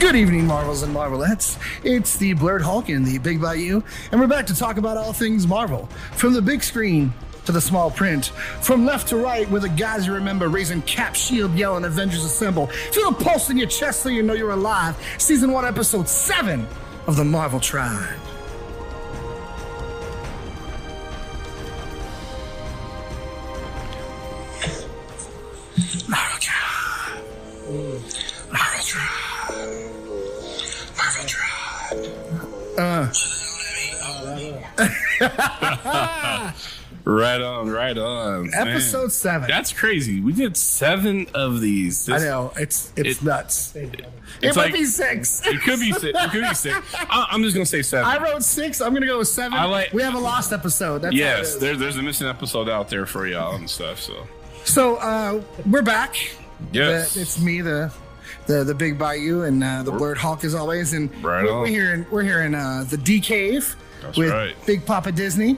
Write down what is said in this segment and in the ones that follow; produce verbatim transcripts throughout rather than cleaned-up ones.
Good evening, Marvels and Marvelettes. It's the Blurred Hulk in the Big Bayou, and we're back to talk about all things Marvel. From the big screen to the small print, from left to right, where the guys you remember raising cap, shield, yelling, Avengers Assemble. Feel the pulse in your chest so you know you're alive. Season one, episode seven of the Marvel Tribe. Marvel Tribe. Marvel Tribe. Uh. Right on, right on. Episode Man. seven. That's crazy. We did seven of these. This, I know it's it's it, nuts. It, it, it's it might like, be six. It could be six. It could be six. I, I'm just gonna say seven. I wrote six. I'm gonna go with seven. I like, we have a lost episode. That's yes, there, there's a missing episode out there for y'all and stuff. So, so uh, we're back. Yes, the, it's me. The. The, the Big Bayou and uh, the Blurred Hulk as always, and right we're, we're here in we're here in uh, the D Cave That's with right. Big Papa Disney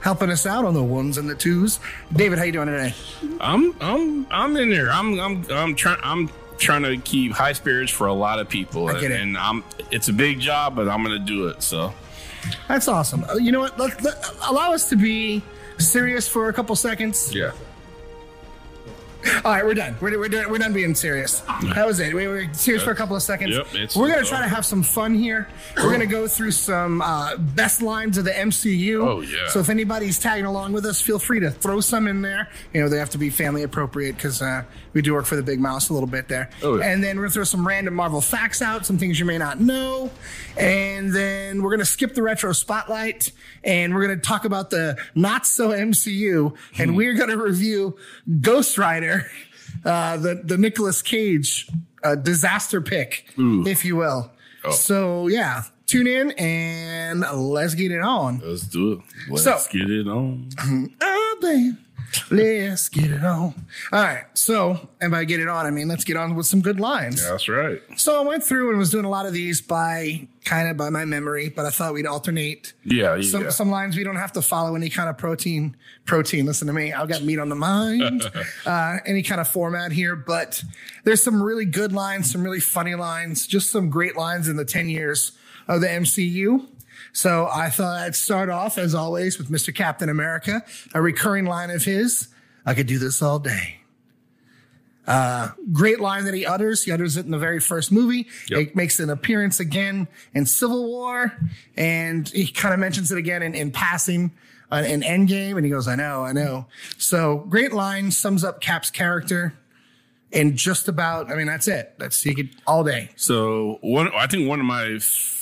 helping us out on the ones and the twos. David, how you doing today? I'm I'm I'm in there. I'm I'm I'm trying I'm trying to keep high spirits for a lot of people, and, and I'm it's a big job, but I'm gonna do it. So that's awesome. You know what? Let, let, allow us to be serious for a couple seconds. Yeah. All right, we're done. We're, we're done. We're done being serious. That was it. We were serious for a couple of seconds. Yep, we're going to try to have some fun here. We're going to go through some uh, best lines of the M C U. Oh, yeah. So if anybody's tagging along with us, feel free to throw some in there. You know, they have to be family appropriate because uh, we do work for the Big Mouse a little bit there. Oh, yeah. And then we're going to throw some random Marvel facts out, some things you may not know. And then we're going to skip the retro spotlight, and we're going to talk about the not-so-M C U, and hmm. we're going to review Ghost Rider. Uh, the the Nicolas Cage uh, disaster pick, Ooh. if you will. Oh. So yeah, tune in and let's get it on. Let's do it. Let's so, get it on. Oh, babe. Let's get it on. All right. So, and by get it on, I mean let's get on with some good lines. Yeah, that's right. So I went through and was doing a lot of these by kind of by my memory, but I thought we'd alternate. Yeah, yeah. Some, some lines we don't have to follow any kind of protein. Protein. Listen to me. I've got meat on the mind. uh, any kind of format here, but there's some really good lines, some really funny lines, just some great lines in the ten years of the M C U. So I thought I'd start off, as always, with Mister Captain America, a recurring line of his. I could do this all day. Uh, great line that he utters. He utters it in the very first movie. Yep. It makes an appearance again in Civil War. And he kind of mentions it again in, in passing uh, in Endgame. And he goes, I know, I know. So great line sums up Cap's character. And just about, I mean, that's it. That's he could all day. So one, I think one of my... F-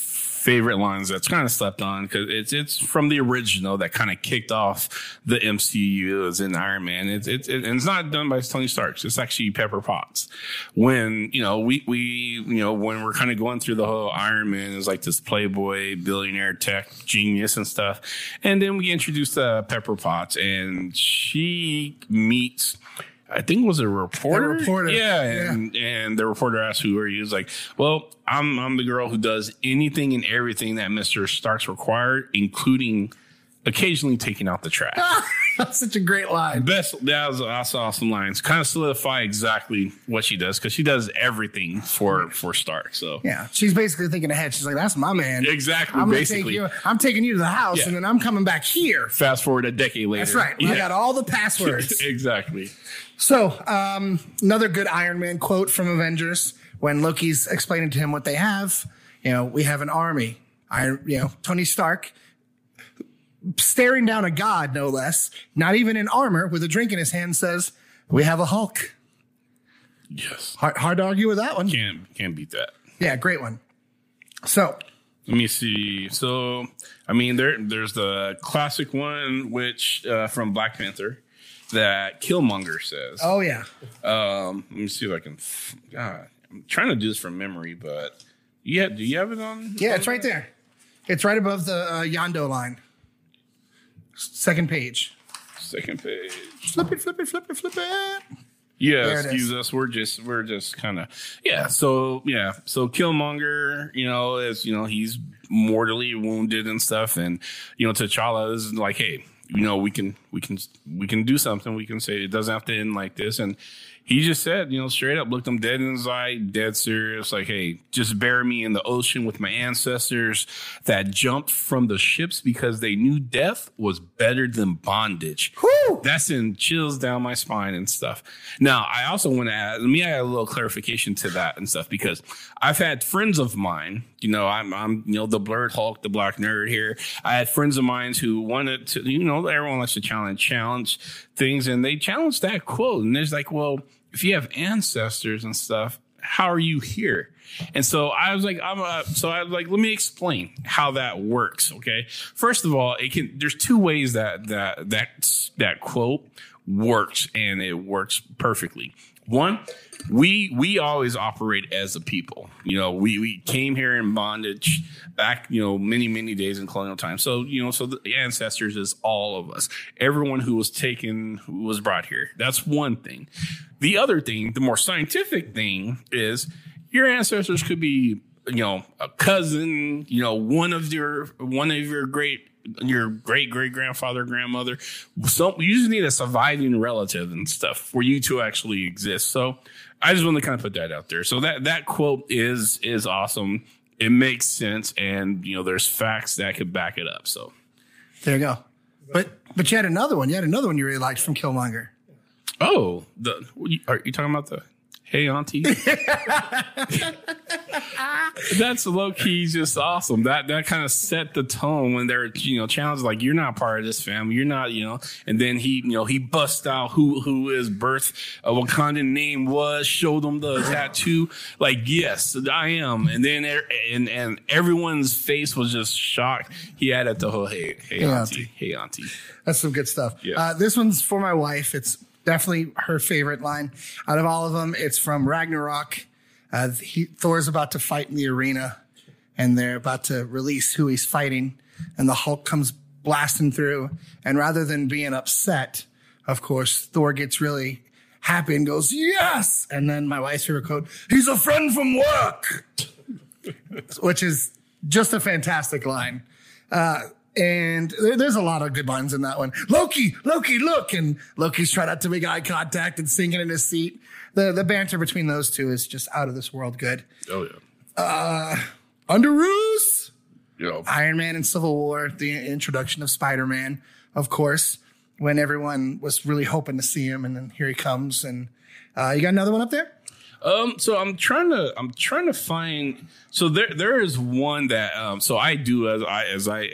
favorite lines that's kind of slept on because it's it's from the original that kind of kicked off the M C U is in Iron Man. It's it's it, and it's not done by Tony Stark. It's actually Pepper Potts. When you know we we you know when we're kind of going through the whole Iron Man is like this playboy billionaire tech genius and stuff, and then we introduced uh, Pepper Potts and she meets. I think it was a reporter. reporter. Yeah, and, yeah. And the reporter asked who are you? He was like, well, I'm I'm the girl who does anything and everything that Mister Stark's required, including occasionally taking out the trash. That's such a great line. Best that was I saw some lines. Kind of solidify exactly what she does, because she does everything for for Stark. So yeah. She's basically thinking ahead. She's like, that's my man. Exactly. I'm basically. Take you, I'm taking you to the house yeah. and then I'm coming back here. Fast forward a decade later. That's right. Yeah. I got all the passwords. Exactly. So, um, another good Iron Man quote from Avengers when Loki's explaining to him what they have. You know, we have an army. I, you know, Tony Stark staring down a god, no less, not even in armor, with a drink in his hand, says, "We have a Hulk." Yes, hard, hard to argue with that one. Can't can't beat that. Yeah, great one. So. Let me see. So, I mean, there there's the classic one, which uh, from Black Panther. That Killmonger says. Oh, yeah. Um, let me see if I can... God, I'm trying to do this from memory, but... yeah, do you have it on? Yeah, on it's there? Right there. It's right above the uh, Yondu line. Second page. Second page. Flip it, flip it, flip it, flip it. Yeah, excuse us. We're just, we're just kind of... Yeah, so, yeah. So Killmonger, you know, is, you know, he's mortally wounded and stuff. And, you know, T'Challa is like, hey... you know, we can we can we can do something. We can say it doesn't have to end like this. And he just said, you know, straight up, looked him dead in his eye, dead serious, like, hey, just bury me in the ocean with my ancestors that jumped from the ships because they knew death was better than bondage. Whew. That's in chills down my spine and stuff. Now, I also want to add, let me add a little clarification to that and stuff, because I've had friends of mine, you know, I'm, I'm, you know, the blurred Hulk, the black nerd here. I had friends of mine who wanted to, you know, everyone likes to challenge, challenge things, and they challenged that quote. And there's like, well, if you have ancestors and stuff, how are you here? And so I was like, I'm uh, so I was like, let me explain how that works. Okay, first of all, it can. There's two ways that that that that quote works, and it works perfectly. One, we we always operate as a people. You know, we we came here in bondage back, you know, many many days in colonial time. So you know, so the ancestors is all of us, everyone who was taken, who was brought here. That's one thing. The other thing, the more scientific thing, is your ancestors could be, you know, a cousin, you know, one of your one of your great your great great grandfather, grandmother. So you just need a surviving relative and stuff for you to actually exist. So I just want to kind of put that out there. So that that quote is is awesome. It makes sense, and you know, there's facts that could back it up. So there you go. But but you had another one. You had another one you really liked from Killmonger. Oh, the are you talking about the hey auntie? That's low key just awesome. That that kind of set the tone when they're, you know, challenged, like, you're not part of this family, you're not, you know. And then he, you know, he busts out who who his birth uh, Wakandan name was, showed them the tattoo, like, yes, I am. And then er, and and everyone's face was just shocked. He added the whole hey hey, hey auntie. auntie hey auntie. That's some good stuff. Yeah. Uh, this one's for my wife. It's definitely her favorite line out of all of them. It's from Ragnarok. Uh, he, Thor's about to fight in the arena, and they're about to release who he's fighting, and the Hulk comes blasting through. And rather than being upset, of course, Thor gets really happy and goes, yes! And then my wife's favorite quote, he's a friend from work! Which is just a fantastic line. Uh, And there's a lot of good lines in that one. Loki, Loki, look. And Loki's trying not to make eye contact and sinking in his seat. The the banter between those two is just out of this world good. Oh, yeah. Uh, Under Ruse. Yeah. Iron Man and Civil War. The introduction of Spider-Man, of course, when everyone was really hoping to see him. And then here he comes. And uh, you got another one up there? Um, so I'm trying to, I'm trying to find, so there, there is one that, um, so I do as I, as I,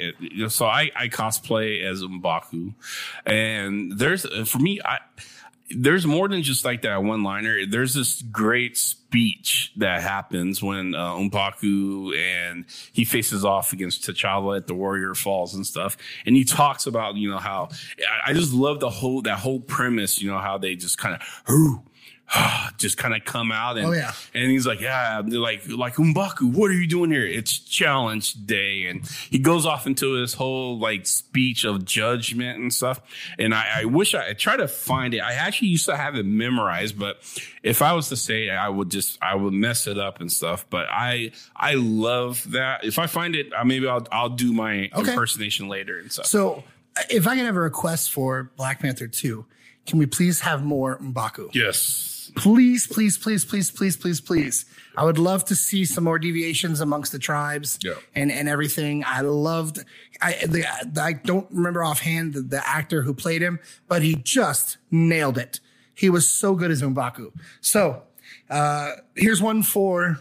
so I, I cosplay as M'Baku, and there's, for me, I, there's more than just like that one liner. There's this great speech that happens when uh, M'Baku, and he faces off against T'Challa at the Warrior Falls and stuff. And he talks about, you know, how I, I just love the whole, that whole premise, you know, how they just kind of, just kind of come out, and oh, yeah. and he's like, yeah, they're like, like M'Baku, what are you doing here? It's challenge day, and he goes off into this whole like speech of judgment and stuff. And I, I wish I, I try to find it. I actually used to have it memorized, but if I was to say, I would just I would mess it up and stuff. But I I love that. If I find it, I, maybe I'll I'll do my okay. impersonation later and stuff. So if I can have a request for Black Panther two, can we please have more M'Baku? Yes. Please, please, please, please, please, please, please. I would love to see some more deviations amongst the tribes yeah. and, and everything. I loved, I the, I don't remember offhand the, the actor who played him, but he just nailed it. He was so good as M'Baku. So uh, here's one for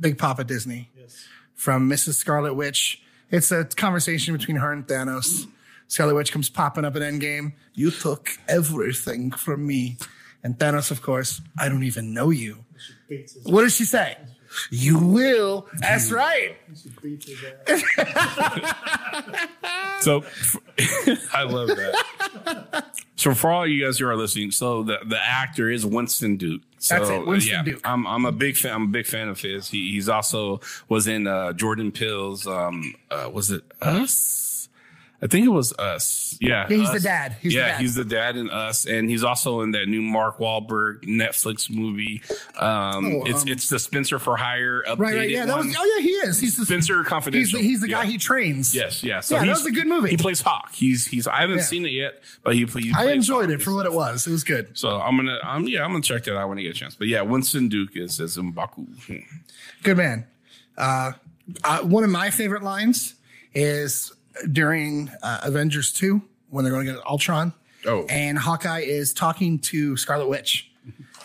Big Papa Disney yes. from Missus Scarlet Witch. It's a conversation between her and Thanos. Scarlet Witch comes popping up at Endgame. You took everything from me. And Thanos, of course, I don't even know you. What does she say? You will. That's right. So I love that. So for all you guys who are listening, so the, the actor is Winston Duke. So, That's it, Winston yeah, Duke. I'm I'm a big fan. I'm a big fan of his. He, he's also was in uh, Jordan Peele's. Um, uh, was it Us? I think it was Us. Yeah. yeah he's us. the dad. He's yeah, the dad. he's the dad in Us. And he's also in that new Mark Wahlberg Netflix movie. Um, oh, it's um, it's the Spencer for Hire updated Right, right. Yeah, that was, oh, yeah, he is. He's the Spencer Confidential. He's the, he's the guy yeah. he trains. Yes, yeah. So yeah, that was a good movie. He plays Hawk. He's he's. I haven't yeah. seen it yet, but he, he I enjoyed Hawk. it for what it was. It was good. So I'm gonna. I'm yeah. I'm gonna check that out when I get a chance. But yeah, Winston Duke is as M'Baku. Good man. Uh, uh, one of my favorite lines is during uh, Avengers two, when they're going to get Ultron, oh. and Hawkeye is talking to Scarlet Witch,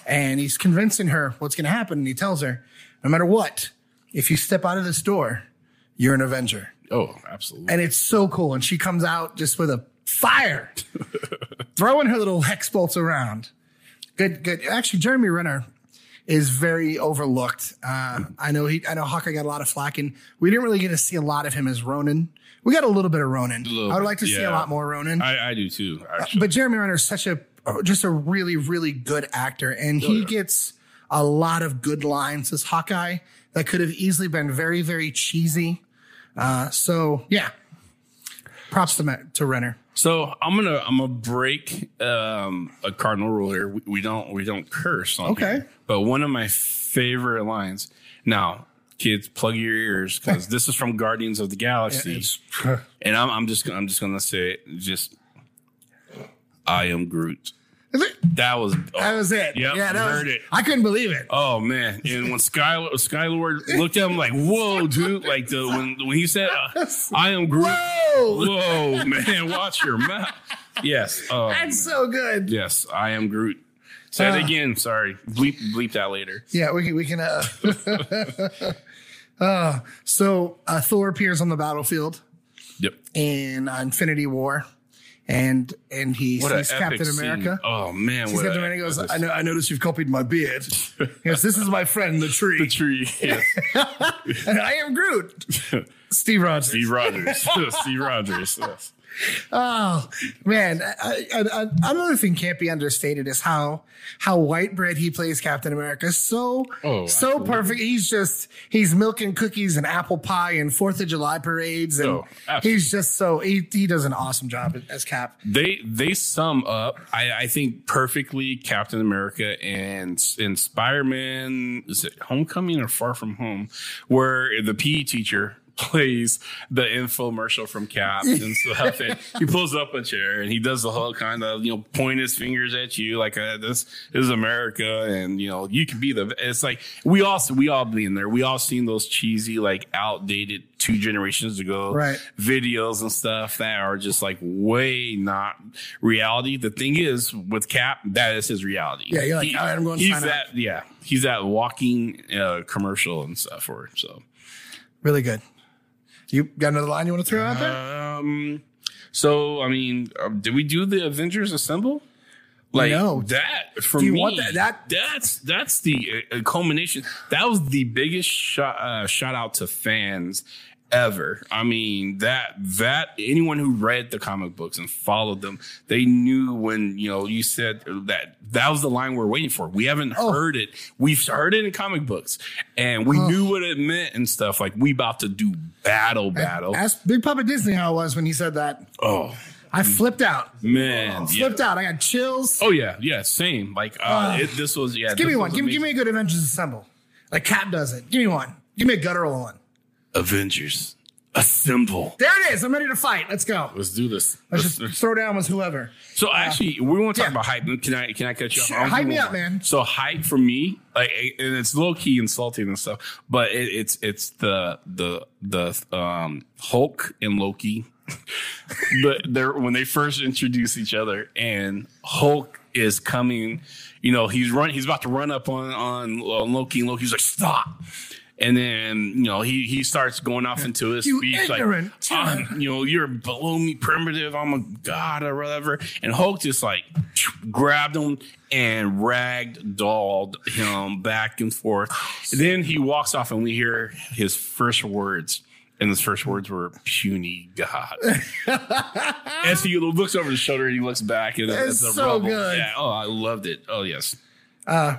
and he's convincing her what's going to happen, and he tells her, no matter what, if you step out of this door, you're an Avenger. Oh, absolutely. And it's so cool, and she comes out just with a fire, throwing her little hex bolts around. Good, good. Actually, Jeremy Renner is very overlooked. Uh, I know he. I know Hawkeye got a lot of flack, and we didn't really get to see a lot of him as Ronan. We got a little bit of Ronan. I would bit, like to yeah. see a lot more Ronan. I, I do too. Actually. Uh, but Jeremy Renner is such a just a really really good actor, and he oh, yeah. gets a lot of good lines as Hawkeye that could have easily been very very cheesy. Uh, so yeah, props to to Renner. So I'm gonna I'm gonna break um, a cardinal rule here. We, we don't we don't curse. On okay. Here. But one of my favorite lines. Now, kids, plug your ears because this is from Guardians of the Galaxy, yeah, and I'm, I'm just I'm just gonna say it. Just I am Groot. That was oh, that was it. Yep, yeah, that heard was, it. I couldn't believe it. Oh man! And when Sky Sky Lord looked at him like, "Whoa, dude!" Like the when when he said, uh, "I am Groot." Whoa, whoa, man! Watch your mouth. Yes, um, that's so good. Yes, I am Groot. Say uh, it again. Sorry, bleep bleep that later. Yeah, we can we can. Uh, uh, so uh, Thor appears on the battlefield. Yep. In uh, Infinity War. And and he sees Captain America. Scene. Oh man! What Captain America goes, I know. I noticed you've copied my beard. Yes, this is my friend, the tree. The tree. Yes. And I am Groot. Steve Rogers. Steve Rogers. Steve Rogers. Yes. Oh man! I, I, I, another thing can't be understated is how how white bread he plays Captain America. So oh, so absolutely. perfect. He's just he's milking cookies and apple pie and Fourth of July parades, and oh, he's just so he, he does an awesome job as Cap. They they sum up I, I think perfectly Captain America and, and Spider-Man. Is it Homecoming or Far From Home, where the P E teacher plays the infomercial from Cap and stuff, and he pulls up a chair and he does the whole kind of, you know, point his fingers at you like uh, this is America, and you know you can be the. It's like we all we all been there. We all seen those cheesy, like outdated two generations ago right. videos and stuff that are just like way not reality. The thing is with Cap, that is his reality. Yeah, you're like, he, all right, I'm going. He's that. Out. Yeah, he's that walking uh, commercial and stuff for it, so really good. You got another line you want to throw out there? Um, so, I mean, um, did we do the Avengers Assemble? Like no. that for do you me, want that? That that's that's the uh, culmination. That was the biggest shot, uh, shout out to fans ever. I mean, that that anyone who read the comic books and followed them, they knew when you know you said that that was the line we're waiting for. We haven't oh. heard it. We've heard it in comic books, and we oh. knew what it meant and stuff. Like we about to do. Battle, battle. Ask Big Papa Disney how it was when he said that. Oh. I flipped out. Man. Oh, flipped yeah. out. I got chills. Oh, yeah. Yeah, same. Like, uh, uh, it, this was, yeah. Give me one. Give, give me a good Avengers Assemble. Like, Cap does it. Give me one. Give me a guttural one. Avengers Assemble. There it is. I'm ready to fight. Let's go. Let's do this. Let's, Let's just throw down with whoever. So, uh, actually, we want to talk yeah. about hype. Can I Can I catch you up? Sure, hype me up, man. So, hype for me, like, and it's low-key insulting and stuff, but it, it's it's the the the um, Hulk and Loki. But they're when they first introduce each other, and Hulk is coming, you know, he's run. He's about to run up on, on, on Loki, and Loki's like, stop. And then, you know, he, he starts going off into his you speech ignorant. like, you know, you're below me, primitive. I'm a god or whatever. And Hulk just like grabbed him and ragdolled him back and forth. And then he walks off and we hear his first words. And his first words were puny god. And so he looks over his shoulder and he looks back. And it's so rubble. good. Yeah. Oh, I loved it. Oh, yes. Uh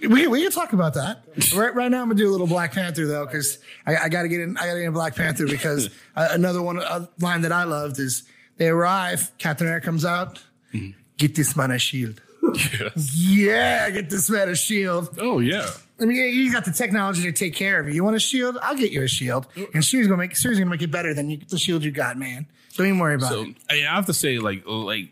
We we can talk about that. Right, right now I'm gonna do a little Black Panther though, because I, I got to get in. I got to get in Black Panther because uh, another one uh, line that I loved is they arrive. Captain America comes out. Mm-hmm. Get this man a shield. Yes. Yeah, get this man a shield. Oh yeah. I mean, you got the technology to take care of you. You want a shield? I'll get you a shield. And she's gonna make. She's gonna make it better than you, the shield you got, man. Don't even worry about so, it. I mean, I have to say, like, like.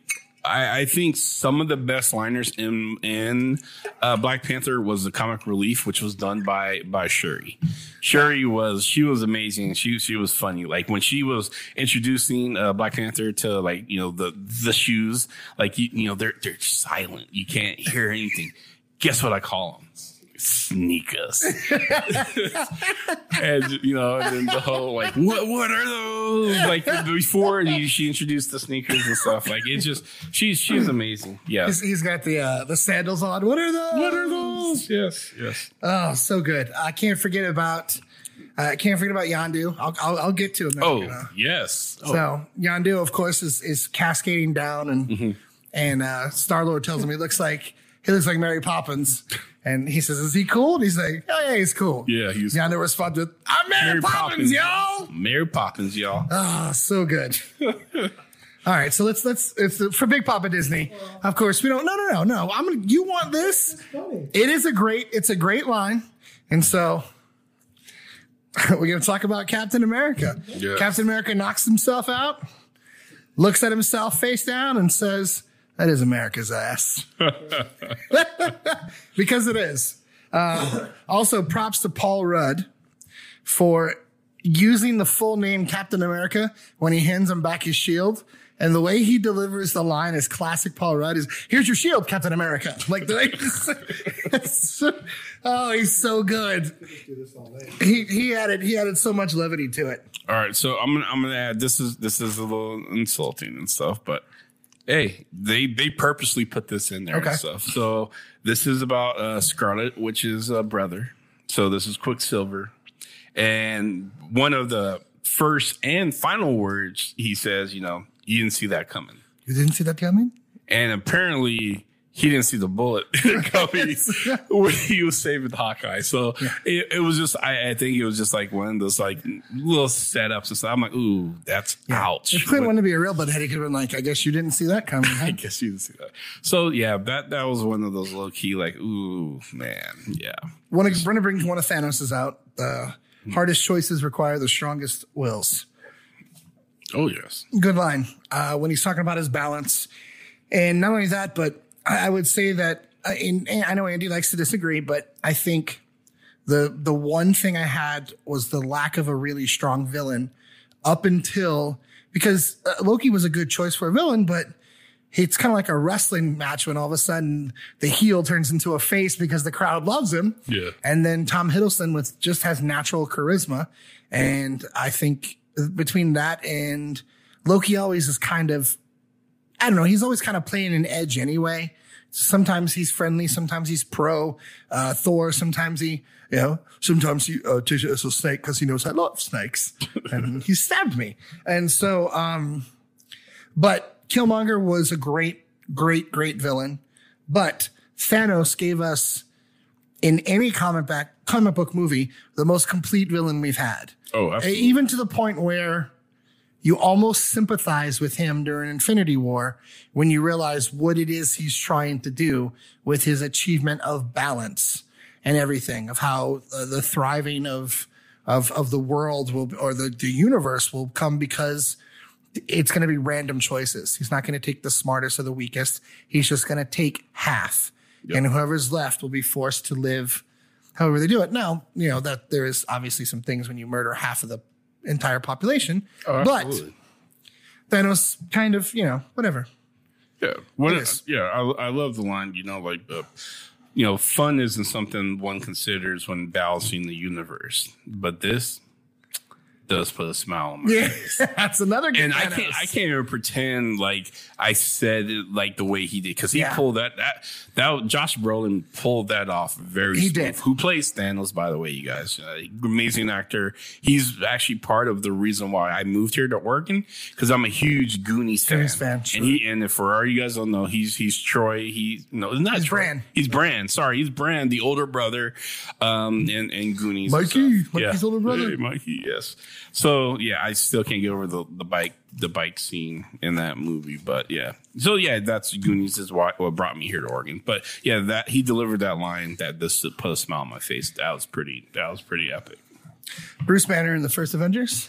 I, I think some of the best liners in in uh, Black Panther was the comic relief, which was done by by Shuri. Shuri was she was amazing. She she was funny. Like when she was introducing uh, Black Panther to like you know the the shoes, like you, you know they're they're silent. You can't hear anything. Guess what I call them? Sneakers. And you know, and then the whole like what what are those, like before you, she introduced the sneakers and stuff, like it's just she's she's amazing. Yeah, he's, he's got the uh the sandals on. What are those what are those yes yes oh so good. I can't forget about I uh, can't forget about Yondu. I'll, I'll, I'll get to him now, oh you know? yes oh. So Yondu of course is is cascading down and mm-hmm. and uh Star-Lord tells him he looks like He looks like Mary Poppins. And he says, is he cool? And he's like, oh, yeah, he's cool. Yeah, he's cool. Yonder responds with, I'm Mary, Mary Poppins, Poppins, y'all. Mary Poppins, y'all. Oh, so good. All right, so let's, let's, it's for Big Papa Disney. Of course, we don't, no, no, no, no. I'm going to, you want this? It is a great, it's a great line. And so we're going to talk about Captain America. Yeah. Captain America knocks himself out, looks at himself face down and says, that is America's ass. Because it is. Uh, also, props to Paul Rudd for using the full name Captain America when he hands him back his shield. And the way he delivers the line is classic Paul Rudd is, here's your shield, Captain America. Like, oh, he's so good. He he added he added so much levity to it. All right, so I'm gonna I'm gonna add this is this is a little insulting and stuff, but hey, they, they purposely put this in there okay. and stuff. So this is about uh, Scarlet, which is a brother. So this is Quicksilver. And one of the first and final words he says, you know, you didn't see that coming. You didn't see that coming? And apparently he didn't see the bullet coming when he was saving Hawkeye. So yeah. it, it was just, I, I think it was just like one of those like little setups and stuff. I'm like, ooh, that's yeah. ouch. It couldn't want to be a real butthead. He could have been like, I guess you didn't see that coming. Huh? I guess you didn't see that. So yeah, that, that was one of those low key, like, ooh, man. Yeah. One of, one of one of Thanos's out. Uh, hardest choices require the strongest wills. Oh, yes. Good line. Uh, when he's talking about his balance. And not only that, but I would say that, in, I know Andy likes to disagree, but I think the the one thing I had was the lack of a really strong villain up until, because Loki was a good choice for a villain, but it's kind of like a wrestling match when all of a sudden the heel turns into a face because the crowd loves him. Yeah. And then Tom Hiddleston with just has natural charisma. And I think between that and Loki always is kind of, I don't know. He's always kind of playing an edge anyway. Sometimes he's friendly. Sometimes he's pro uh, Thor. Sometimes he, you know, sometimes he uh, takes it as a snake because he knows I love snakes. And he stabbed me. And so, um, but Killmonger was a great, great, great villain. But Thanos gave us, in any comic back, comic book movie, the most complete villain we've had. Oh, absolutely. Even to the point where you almost sympathize with him during Infinity War when you realize what it is he's trying to do with his achievement of balance and everything, of how uh, the thriving of of of the world will, or the, the universe will come because it's going to be random choices. He's not going to take the smartest or the weakest. He's just going to take half. Yep. And whoever's left will be forced to live however they do it. Now, you know, that there is obviously some things when you murder half of the entire population, oh, but Thanos kind of, you know, whatever. Yeah, what it is. Yeah, I, I love the line, you know, like, uh, you know, fun isn't something one considers when balancing the universe, but this, does put a smile on my yeah, face. That's another good. And I can't, I can't even pretend like I said it like the way he did, because he yeah. pulled that, that that Josh Brolin pulled that off very he smooth. Did. Who plays Thanos, by the way, you guys? Uh, amazing actor. He's actually part of the reason why I moved here to Oregon, because I'm a huge Goonies fan. Goonies fan sure. And he and if for all you guys don't know, he's he's Troy. He no, not he's Troy. Brand. He's Brand. Sorry, he's Brand, the older brother, um, and and Goonies. Mikey, so, Mikey's yeah. older brother. Hey, Mikey, yes. So yeah, I still can't get over the, the bike the bike scene in that movie, but yeah. So yeah, that's Goonies is what brought me here to Oregon. But yeah, that he delivered that line that this put a smile on my face. That was pretty. That was pretty epic. Bruce Banner in the first Avengers.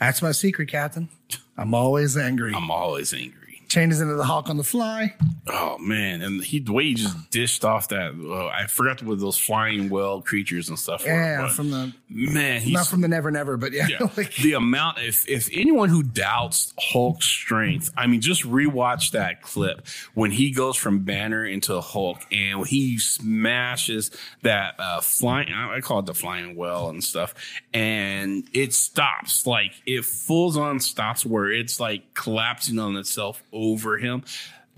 That's my secret, Captain. I'm always angry. I'm always angry. Changes into the Hulk on the fly. Oh man, and he the way he just dished off that. Oh, I forgot what those flying whale creatures and stuff. Yeah, were, from the man, he's, not from the Never Never, but yeah, yeah. Like, the amount. If if anyone who doubts Hulk's strength, I mean, just rewatch that clip when he goes from Banner into Hulk and he smashes that uh, flying. I call it the flying whale and stuff, and it stops like it fulls on stops where it's like collapsing on itself over him.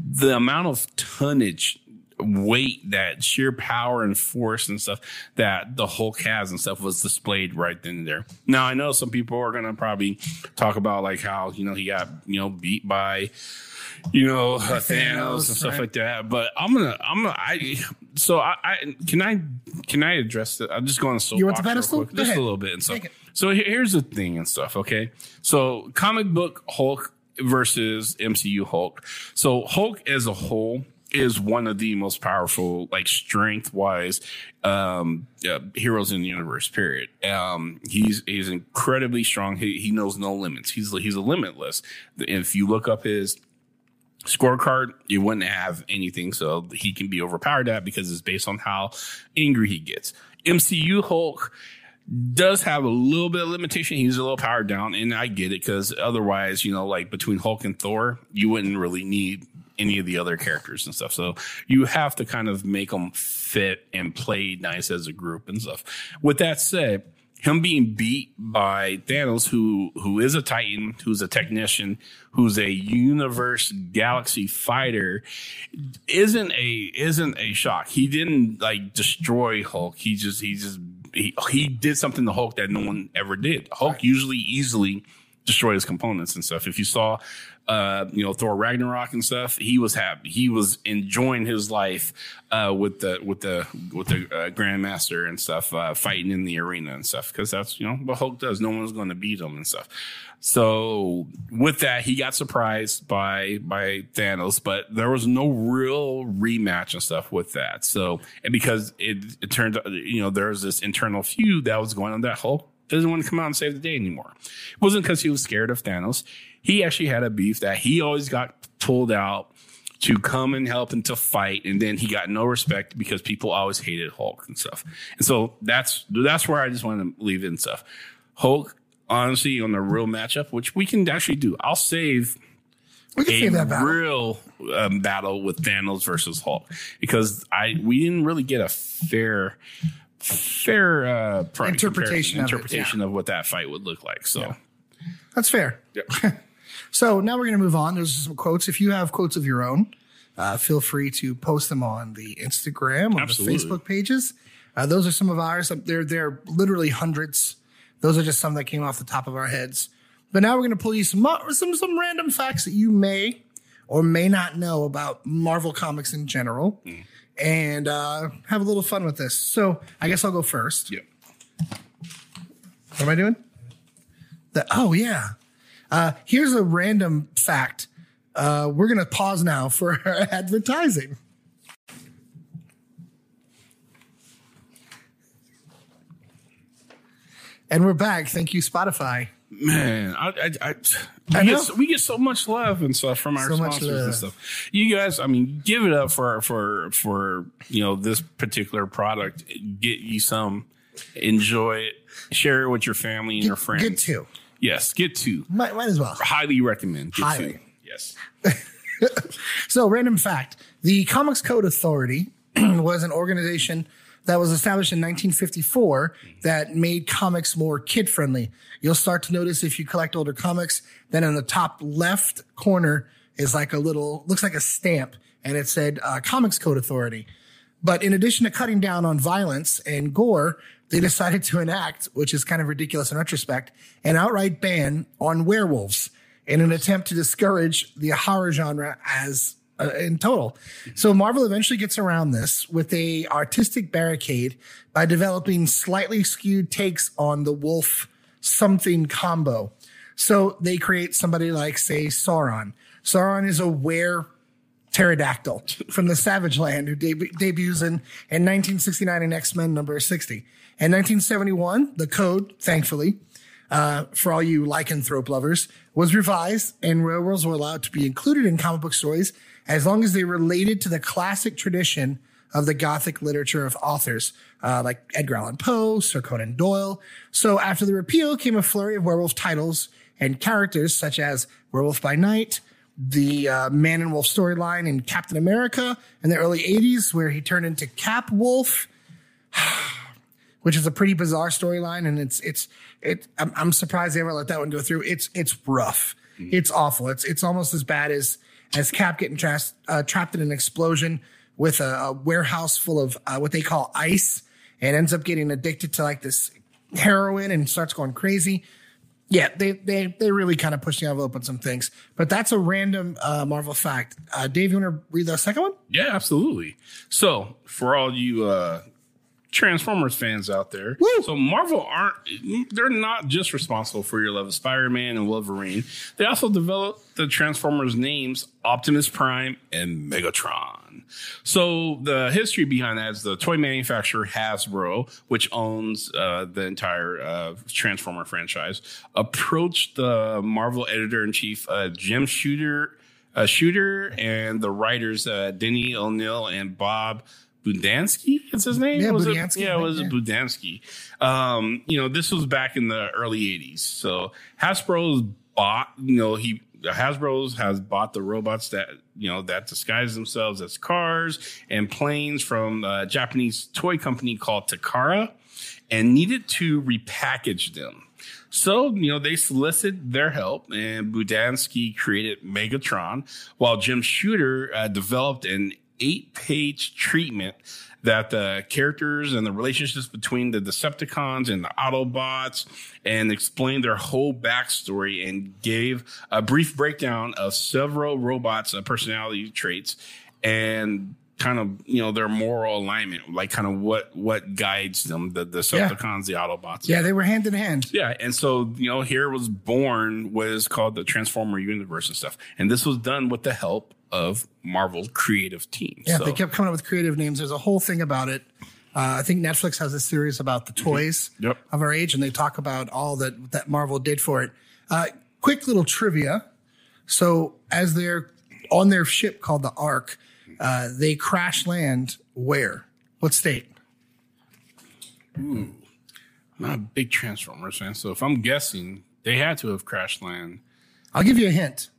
The amount of tonnage, weight, that sheer power and force and stuff that the Hulk has and stuff was displayed right then and there. Now, I know some people are going to probably talk about like how, you know, he got, you know, beat by, you know, uh, Thanos, Thanos and stuff right. like that. But I'm going to, I'm going to, I, so I, I, can I, can I address it? I'm just going to soapbox. You want the pedestal? Just ahead. A little bit and stuff. So here's the thing and stuff. Okay. So comic book Hulk versus M C U Hulk. So Hulk as a whole is one of the most powerful, like strength wise, um, uh, heroes in the universe, period. Um, he's, he's incredibly strong. He, he knows no limits. He's, he's a limitless. If you look up his scorecard, you wouldn't have anything. So he can be overpowered at because it's based on how angry he gets. M C U Hulk does have a little bit of limitation. He's a little powered down, and I get it, because otherwise, you know, like between Hulk and Thor, you wouldn't really need any of the other characters and stuff. So you have to kind of make them fit and play nice as a group and stuff. With that said, him being beat by Thanos, who who is a Titan, who's a technician, who's a universe galaxy fighter, isn't a isn't a shock. He didn't like destroy Hulk. He just he just He, he did something to Hulk that no one ever did. Hulk right. usually easily destroyed his components and stuff. If you saw, uh, you know, Thor Ragnarok and stuff, he was happy. He was enjoying his life uh, with the with the with the uh, Grandmaster and stuff, uh, fighting in the arena and stuff, because that's, you know, what Hulk does. No one's going to beat him and stuff. So with that, he got surprised by by Thanos, but there was no real rematch and stuff with that. So, and because it, it turned out, you know, there was this internal feud that was going on that Hulk doesn't want to come out and save the day anymore. It wasn't because he was scared of Thanos. He actually had a beef that he always got pulled out to come and help and to fight, and then he got no respect because people always hated Hulk and stuff. And so that's that's where I just want to leave it and stuff. Hulk, honestly, on a real matchup, which we can actually do, I'll save we can a save that battle. real um, battle with Thanos versus Hulk, because I we didn't really get a fair fair uh, interpretation, of, interpretation it, yeah. of what that fight would look like. So yeah. That's fair. Yeah. So now we're going to move on. There's some quotes. If you have quotes of your own, uh, feel free to post them on the Instagram or Absolutely. the Facebook pages. Uh, those are some of ours. They're, they're literally hundreds. Those are just some that came off the top of our heads. But now we're going to pull you some, some some random facts that you may or may not know about Marvel Comics in general, mm. and uh, have a little fun with this. So I guess I'll go first. Yep. What am I doing? The, oh, yeah. Uh, here's a random fact. Uh, we're going to pause now for our advertising. And we're back. Thank you, Spotify. Man, I, I, I, I we, get, we get so much love and stuff from our so sponsors and stuff. You guys, I mean, give it up for for for you know this particular product. Get you some, enjoy it, share it with your family and get, your friends. Get two, yes, get two. Might, might as well. Highly recommend. Get Highly, two. Yes. So, random fact: the Comics Code Authority was an organization that was established in nineteen fifty-four that made comics more kid-friendly. You'll start to notice if you collect older comics, then in the top left corner is like a little, looks like a stamp, and it said uh, Comics Code Authority. But in addition to cutting down on violence and gore, they decided to enact, which is kind of ridiculous in retrospect, an outright ban on werewolves in an attempt to discourage the horror genre as Uh, in total. So Marvel eventually gets around this with a artistic barricade by developing slightly skewed takes on the wolf something combo. So they create somebody like, say, Sauron. Sauron is a were pterodactyl from the Savage Land who deb- debuts in, in nineteen sixty-nine in X-Men number sixty. In nineteen seventy-one, the code, thankfully, Uh, for all you lycanthrope lovers, was revised, and werewolves were allowed to be included in comic book stories as long as they related to the classic tradition of the Gothic literature of authors uh, like Edgar Allan Poe, Sir Conan Doyle. So after the repeal came a flurry of werewolf titles and characters such as Werewolf by Night, the uh, Man and Wolf storyline in Captain America in the early eighties, where he turned into Cap Wolf, which is a pretty bizarre storyline, and it's it's it. I'm, I'm surprised they ever let that one go through. It's it's rough. Mm-hmm. It's awful. It's it's almost as bad as as Cap getting tra- uh, trapped in an explosion with a, a warehouse full of uh, what they call ice, and ends up getting addicted to like this heroin and starts going crazy. Yeah, they they they really kind of pushed the envelope on some things, but that's a random uh, Marvel fact. Uh, Dave, you want to read the second one? Yeah, absolutely. So for all you Uh Transformers fans out there. Woo! So Marvel aren't, they're not just responsible for your love of Spider-Man and Wolverine. They also developed the Transformers names Optimus Prime and Megatron. So the history behind that is the toy manufacturer Hasbro, which owns uh, the entire uh, Transformer franchise, approached the Marvel editor-in-chief uh, Jim Shooter, uh, Shooter and the writers uh, Denny O'Neill and Bob Budiansky, is his name? Yeah, was Budiansky. It, yeah, it was yeah. Budiansky. Um, you know, this was back in the early eighties. So Hasbro's bought, you know, he Hasbro's has bought the robots that, you know, that disguise themselves as cars and planes from a Japanese toy company called Takara and needed to repackage them. So, you know, they solicited their help, and Budiansky created Megatron, while Jim Shooter uh, developed an eight-page treatment that the characters and the relationships between the Decepticons and the Autobots, and explained their whole backstory and gave a brief breakdown of several robots' personality traits and kind of, you know, their moral alignment, like kind of what what guides them, the, the Decepticons, yeah. the Autobots. Yeah, they were hand in hand. Yeah, and so, you know, here was born what is called the Transformer universe and stuff. And this was done with the help of Marvel's creative team. Yeah, so they kept coming up with creative names. There's a whole thing about it. Uh, I think Netflix has a series about the toys mm-hmm. yep. of our age, and they talk about all that, that Marvel did for it. Uh, quick little trivia. So as they're on their ship called the Ark, Uh, they crash land where? What state? Ooh, not a big Transformers fan. So if I'm guessing, they had to have crash land. I'll give you a hint.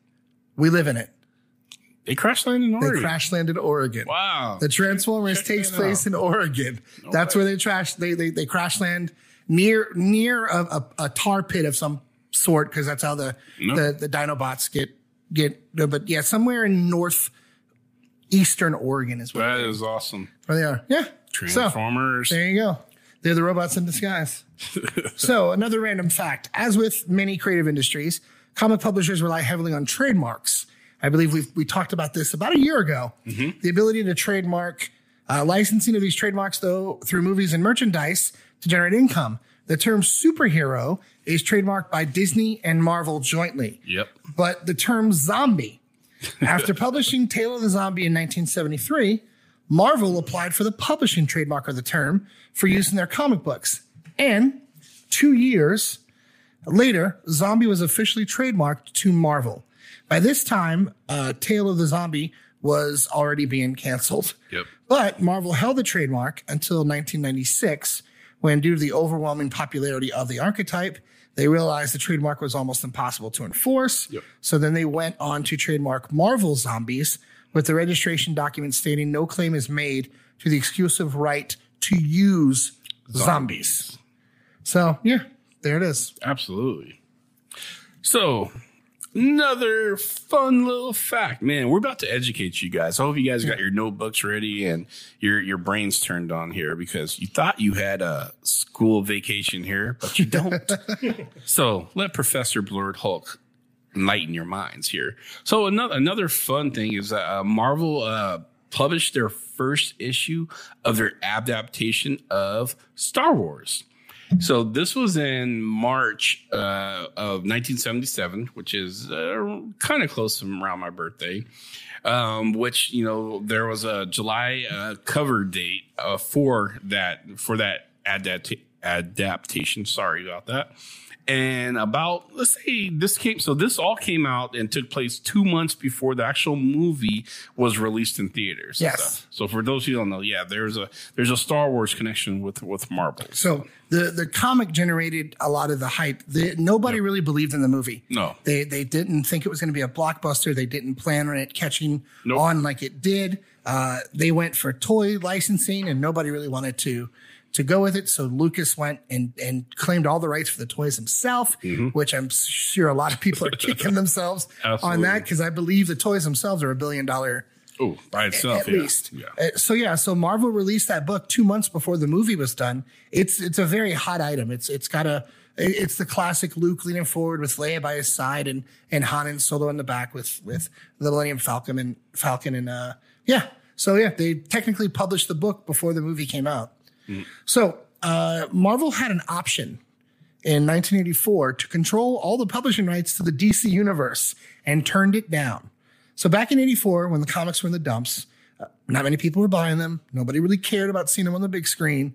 We live in it. They crash landed in Oregon. They crash landed Oregon. Wow. The Transformers Check takes place out. in Oregon. No That's way. where they trash. They they they crash land near near a, a, a tar pit of some sort, because that's how the, nope. the the Dinobots get get. But yeah, somewhere in north. Eastern Oregon is where that is awesome. Where they are, yeah. Transformers. So, there you go. They're the robots in disguise. So another random fact: as with many creative industries, comic publishers rely heavily on trademarks. I believe we we talked about this about a year ago. Mm-hmm. The ability to trademark, uh, licensing of these trademarks though through movies and merchandise to generate income. The term superhero is trademarked by Disney and Marvel jointly. Yep. But the term zombie. After publishing Tale of the Zombie in nineteen seventy-three, Marvel applied for the publishing trademark of the term for use in their comic books. And two years later, Zombie was officially trademarked to Marvel. By this time, uh, Tale of the Zombie was already being canceled. Yep. But Marvel held the trademark until nineteen ninety-six, when due to the overwhelming popularity of the archetype, they realized the trademark was almost impossible to enforce. Yep. So then they went on to trademark Marvel Zombies with the registration document stating no claim is made to the exclusive right to use zombies. zombies. So, yeah, there it is. Absolutely. So, another fun little fact. Man, we're about to educate you guys. I hope you guys got your notebooks ready and your, your brains turned on here, because you thought you had a school vacation here, but you don't. So, let Professor Blurred Hulk enlighten your minds here. So, another, another fun thing is that uh, Marvel uh, published their first issue of their adaptation of Star Wars. So this was in March uh, of nineteen seventy-seven, which is uh, kind of close to around my birthday, um, which, you know, there was a July uh, cover date uh, for that for that adapta- adaptation. Sorry about that. And about, let's say this came. So this all came out and took place two months before the actual movie was released in theaters. Yes. So, so for those who don't know, yeah, there's a there's a Star Wars connection with with Marvel. So the, the comic generated a lot of the hype. The, nobody yep. really believed in the movie. No. They they didn't think it was going to be a blockbuster. They didn't plan on it catching nope. on like it did. Uh, they went for toy licensing, and nobody really wanted to. to go with it. So Lucas went and, and claimed all the rights for the toys himself, mm-hmm. which I'm sure a lot of people are kicking themselves on that, because I believe the toys themselves are a billion dollar. Oh, by itself, at, at yeah. least. Yeah. So, yeah. So Marvel released that book two months before the movie was done. It's it's a very hot item. It's It's got a It's the classic Luke leaning forward with Leia by his side and, and Han and Solo in the back with, with the Millennium Falcon and Falcon. And uh, yeah. So, yeah, they technically published the book before the movie came out. So uh, Marvel had an option in nineteen eighty-four to control all the publishing rights to the D C universe, and turned it down. So back in eighty-four, when the comics were in the dumps, uh, not many people were buying them. Nobody really cared about seeing them on the big screen.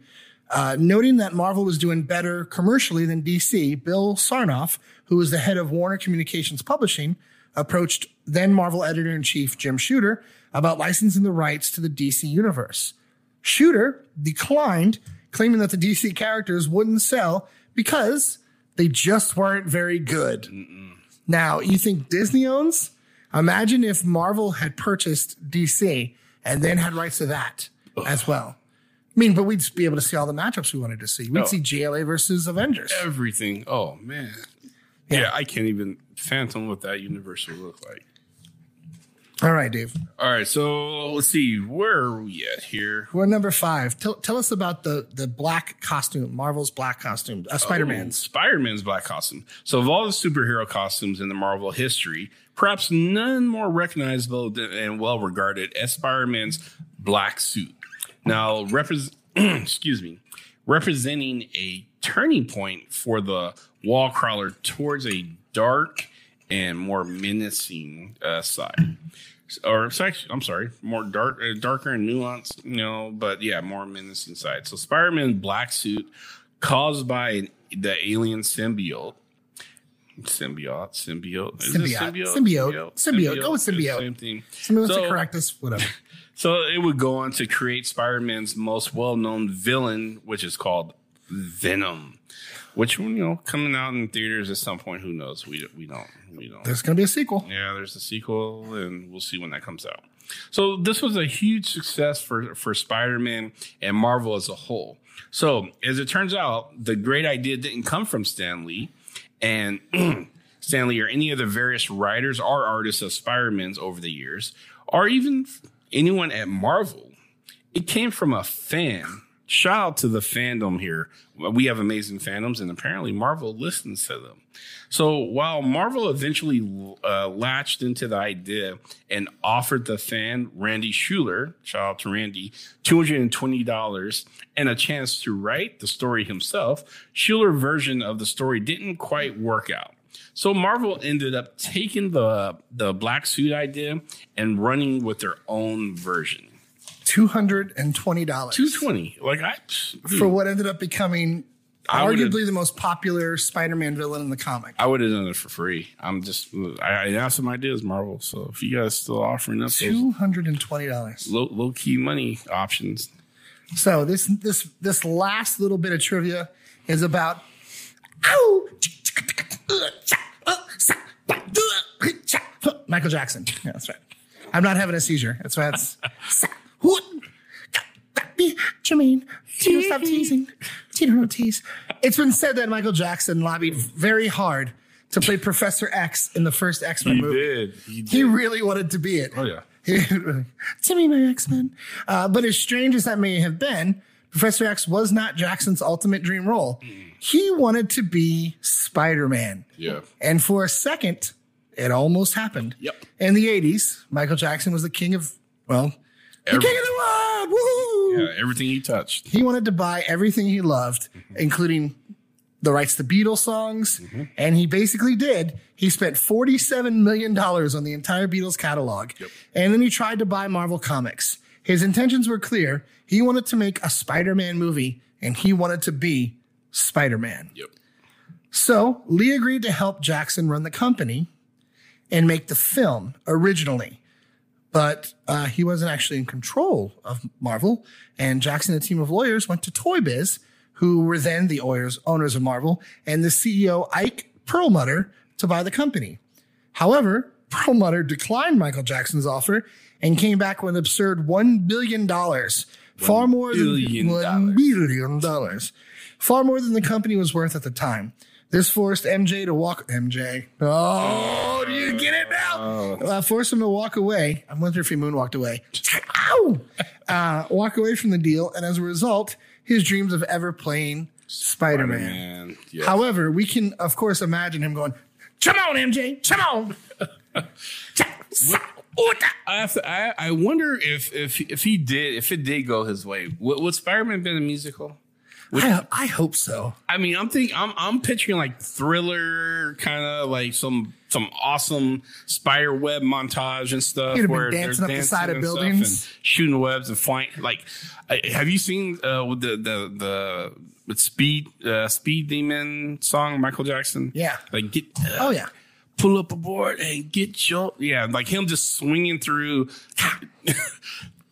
Uh, noting that Marvel was doing better commercially than D C, Bill Sarnoff, who was the head of Warner Communications Publishing, approached then Marvel editor-in-chief Jim Shooter about licensing the rights to the D C universe. Shooter declined, claiming that the D C characters wouldn't sell because they just weren't very good. Mm-mm. Now, you think Disney owns? Imagine if Marvel had purchased D C and then had rights to that Ugh. as well. I mean, but we'd be able to see all the matchups we wanted to see. We'd oh. see J L A versus Avengers. Everything. Oh, man. Yeah. yeah, I can't even fathom what that universe would look like. All right, Dave. All right, so let's see. Where are we at here? We're number five. Tell, tell us about the, the black costume, Marvel's black costume, uh, Spider-Man's. Oh, Spider-Man's black costume. So of all the superhero costumes in the Marvel history, perhaps none more recognizable than, and well-regarded as Spider-Man's black suit. Now, repre- excuse me, representing a turning point for the wall crawler towards a dark and more menacing uh, side. Or I'm sorry, more dark, uh, darker and nuanced, you know, but yeah, more menacing side. So Spider-Man black suit caused by an, the alien symbiote. Symbiote, symbiote, symbiote, symbiote, symbiote, symbiote. Go with symbiote. Same thing. Somebody wants to correct us, whatever. So it would go on to create Spider-Man's most well-known villain, which is called Venom. Which, you know, coming out in theaters at some point, who knows? We don't. We don't, we don't. There's going to be a sequel. Yeah, there's a sequel, and we'll see when that comes out. So this was a huge success for, for Spider-Man and Marvel as a whole. So as it turns out, the great idea didn't come from Stan Lee, and Stan Lee or any of the various writers or artists of Spider-Man's over the years, or even anyone at Marvel. It came from a fan. Shout out to the fandom here. We have amazing fandoms, and apparently Marvel listens to them. So while Marvel eventually uh, latched into the idea and offered the fan, Randy Schueller, shout out to Randy, two hundred twenty dollars and a chance to write the story himself, Schueller's version of the story didn't quite work out. So Marvel ended up taking the, the black suit idea and running with their own version. two hundred twenty dollars two hundred twenty dollars Like I dude. For what ended up becoming I arguably the most popular Spider-Man villain in the comic. I would have done it for free. I'm just I, I have some ideas, Marvel. So if you guys are still offering up two hundred twenty dollars low low key money options. So this this this last little bit of trivia is about ow, Michael Jackson. Yeah, that's right. I'm not having a seizure. That's why it's Who? Jermaine, you stop teasing. You don't tease. It's been said that Michael Jackson lobbied very hard to play Professor X in the first X-Men he movie. Did. He did. He really wanted to be it. Oh, yeah. To me, my X-Men. Uh, but as strange as that may have been, Professor X was not Jackson's ultimate dream role. He wanted to be Spider-Man. Yeah. And for a second, it almost happened. Yep. In the eighties, Michael Jackson was the king of, well, Every- the king of the world. Woo! Yeah, everything he touched. He wanted to buy everything he loved, mm-hmm. including the rights to Beatles songs, mm-hmm. and he basically did. He spent forty-seven million dollars on the entire Beatles catalog, yep. and then he tried to buy Marvel Comics. His intentions were clear. He wanted to make a Spider-Man movie, and he wanted to be Spider-Man. Yep. So Lee agreed to help Jackson run the company and make the film originally, but uh, he wasn't actually in control of Marvel, and Jackson and a team of lawyers went to Toy Biz, who were then the owners of Marvel, and the C E O, Ike Perlmutter, to buy the company. However, Perlmutter declined Michael Jackson's offer and came back with an absurd one billion dollars, far more than one billion dollars, far more than the company was worth at the time. This forced M J to walk. M J. Oh, do you get it now? Uh, forced him to walk away. I wonder if he moonwalked away. Ow! Uh, walk away from the deal, and as a result, his dreams of ever playing Spider-Man. Spider-Man. Yes. However, we can, of course, imagine him going, come on, M J, come on. I, have to, I, I wonder if if if he did, if it did go his way, would, would Spider-Man been a musical? Would, I, I hope so. I mean, I'm thinking, I'm I'm picturing like Thriller, kind of like some some awesome spider web montage and stuff. He'd have been where dancing up dancing the side of buildings, and shooting webs and flying. Like, have you seen uh, with the the the with Speed uh, Speed Demon song, Michael Jackson? Yeah, like get uh, oh yeah. Pull up aboard and get your... Yeah, like him just swinging through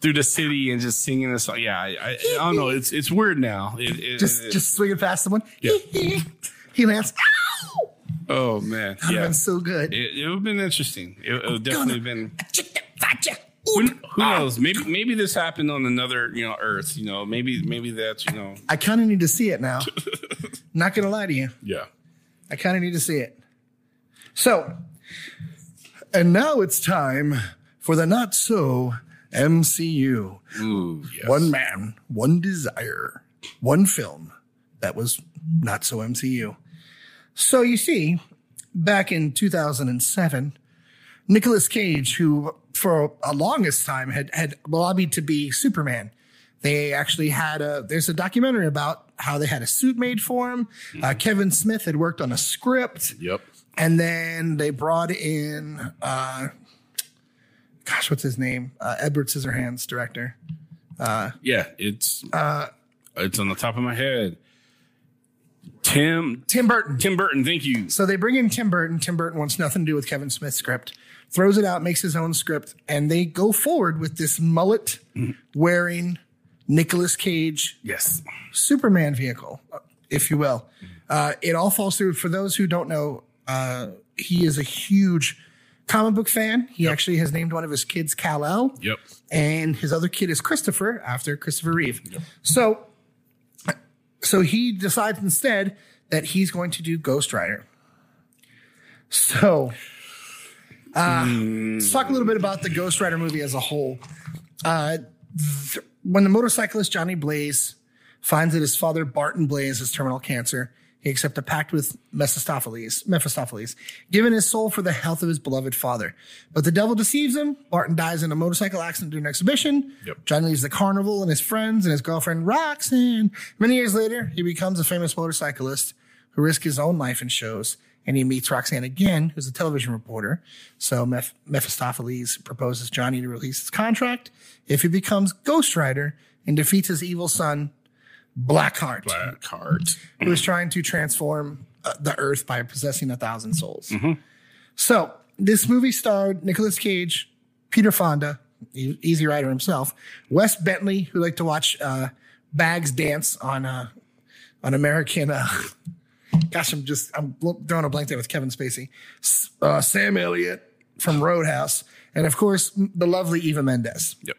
through the city and just singing this song. Yeah, I, I, I don't know. It's it's weird now. It, it, just it, just swinging past someone. Yeah. He lands. Oh, man. That would yeah. have been so good. It, it would have been interesting. It, it would definitely have been... Who, who knows? Maybe maybe this happened on another, you know, Earth. You know, maybe, maybe that's, you know... I, I kind of need to see it now. Not going to lie to you. Yeah. I kind of need to see it. So, and now it's time for the not-so M C U. Ooh, yes. One man, one desire, one film that was not-so M C U. So, you see, back in two thousand seven, Nicolas Cage, who for a longest time had, had lobbied to be Superman, they actually had a, there's a documentary about how they had a suit made for him. Mm-hmm. Uh, Kevin Smith had worked on a script. Yep. And then they brought in, uh, gosh, what's his name? Uh, Edward Scissorhands, director. Uh, yeah, it's uh, it's on the top of my head. Tim Tim Burton. Tim Burton, thank you. So they bring in Tim Burton. Tim Burton wants nothing to do with Kevin Smith's script, throws it out, makes his own script, and they go forward with this mullet-wearing mm-hmm. Nicolas Cage yes. Superman vehicle, if you will. Uh, it all falls through. For those who don't know, Uh, he is a huge comic book fan. He yep. actually has named one of his kids Kal-El. Yep. And his other kid is Christopher, after Christopher Reeve. Yep. So, so he decides instead that he's going to do Ghost Rider. So, uh, mm. let's talk a little bit about the Ghost Rider movie as a whole. Uh, th- when the motorcyclist Johnny Blaze finds that his father Barton Blaze has terminal cancer, he accepts a pact with Mephistopheles, Mephistopheles, giving his soul for the health of his beloved father. But the devil deceives him. Barton dies in a motorcycle accident during an exhibition. Yep. Johnny leaves the carnival and his friends and his girlfriend, Roxanne. Many years later, he becomes a famous motorcyclist who risks his own life in shows. And he meets Roxanne again, who's a television reporter. So Meph- Mephistopheles proposes Johnny to release his contract if he becomes Ghost Rider and defeats his evil son, Blackheart, Blackheart, who is trying to transform uh, the Earth by possessing a thousand souls. Mm-hmm. So this movie starred Nicolas Cage, Peter Fonda, e- Easy Rider himself, Wes Bentley, who liked to watch uh, bags dance on uh, on American. Uh, gosh, I'm just I'm throwing a blank there with Kevin Spacey, uh, Sam Elliott from Roadhouse, and of course the lovely Eva Mendes. Yep.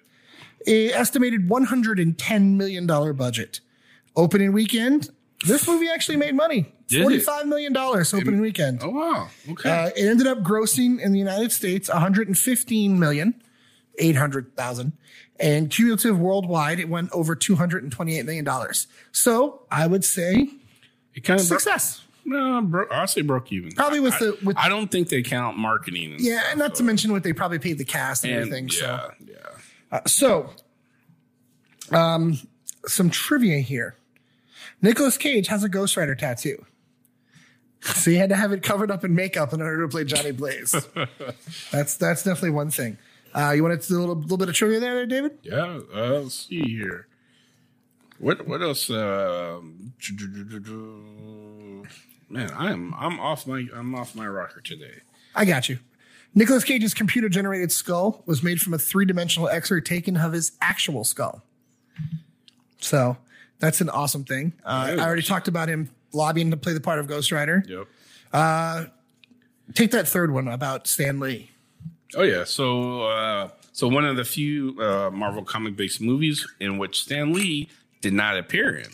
a estimated one hundred ten million dollars budget. Opening weekend, this movie actually made money. Did forty-five million dollars opening it, weekend. Oh, wow. Okay. Uh, it ended up grossing in the United States one hundred fifteen million eight hundred thousand dollars. And cumulative worldwide, it went over two hundred twenty-eight million dollars. So I would say it kind of success. Bro- No, bro- I say broke even. Probably with I, the. With I don't think they count marketing. And yeah, stuff, and not so. to mention what they probably paid the cast and, and everything. Yeah, so. yeah. Uh, so, um, some trivia here. Nicolas Cage has a Ghost Rider tattoo, so he had to have it covered up in makeup in order to play Johnny Blaze. that's that's definitely one thing. Uh, you wanted to do a little, little bit of trivia there, there, David? Yeah. Uh, let's see here. What what else? Uh, Man, I'm I'm off my I'm off my rocker today. I got you. Nicolas Cage's computer-generated skull was made from a three-dimensional X-ray taken of his actual skull. So that's an awesome thing. Uh, I already talked about him lobbying to play the part of Ghost Rider. Yep. Uh, take that third one about Stan Lee. Oh yeah. So uh, so one of the few uh, Marvel comic-based movies in which Stan Lee did not appear in.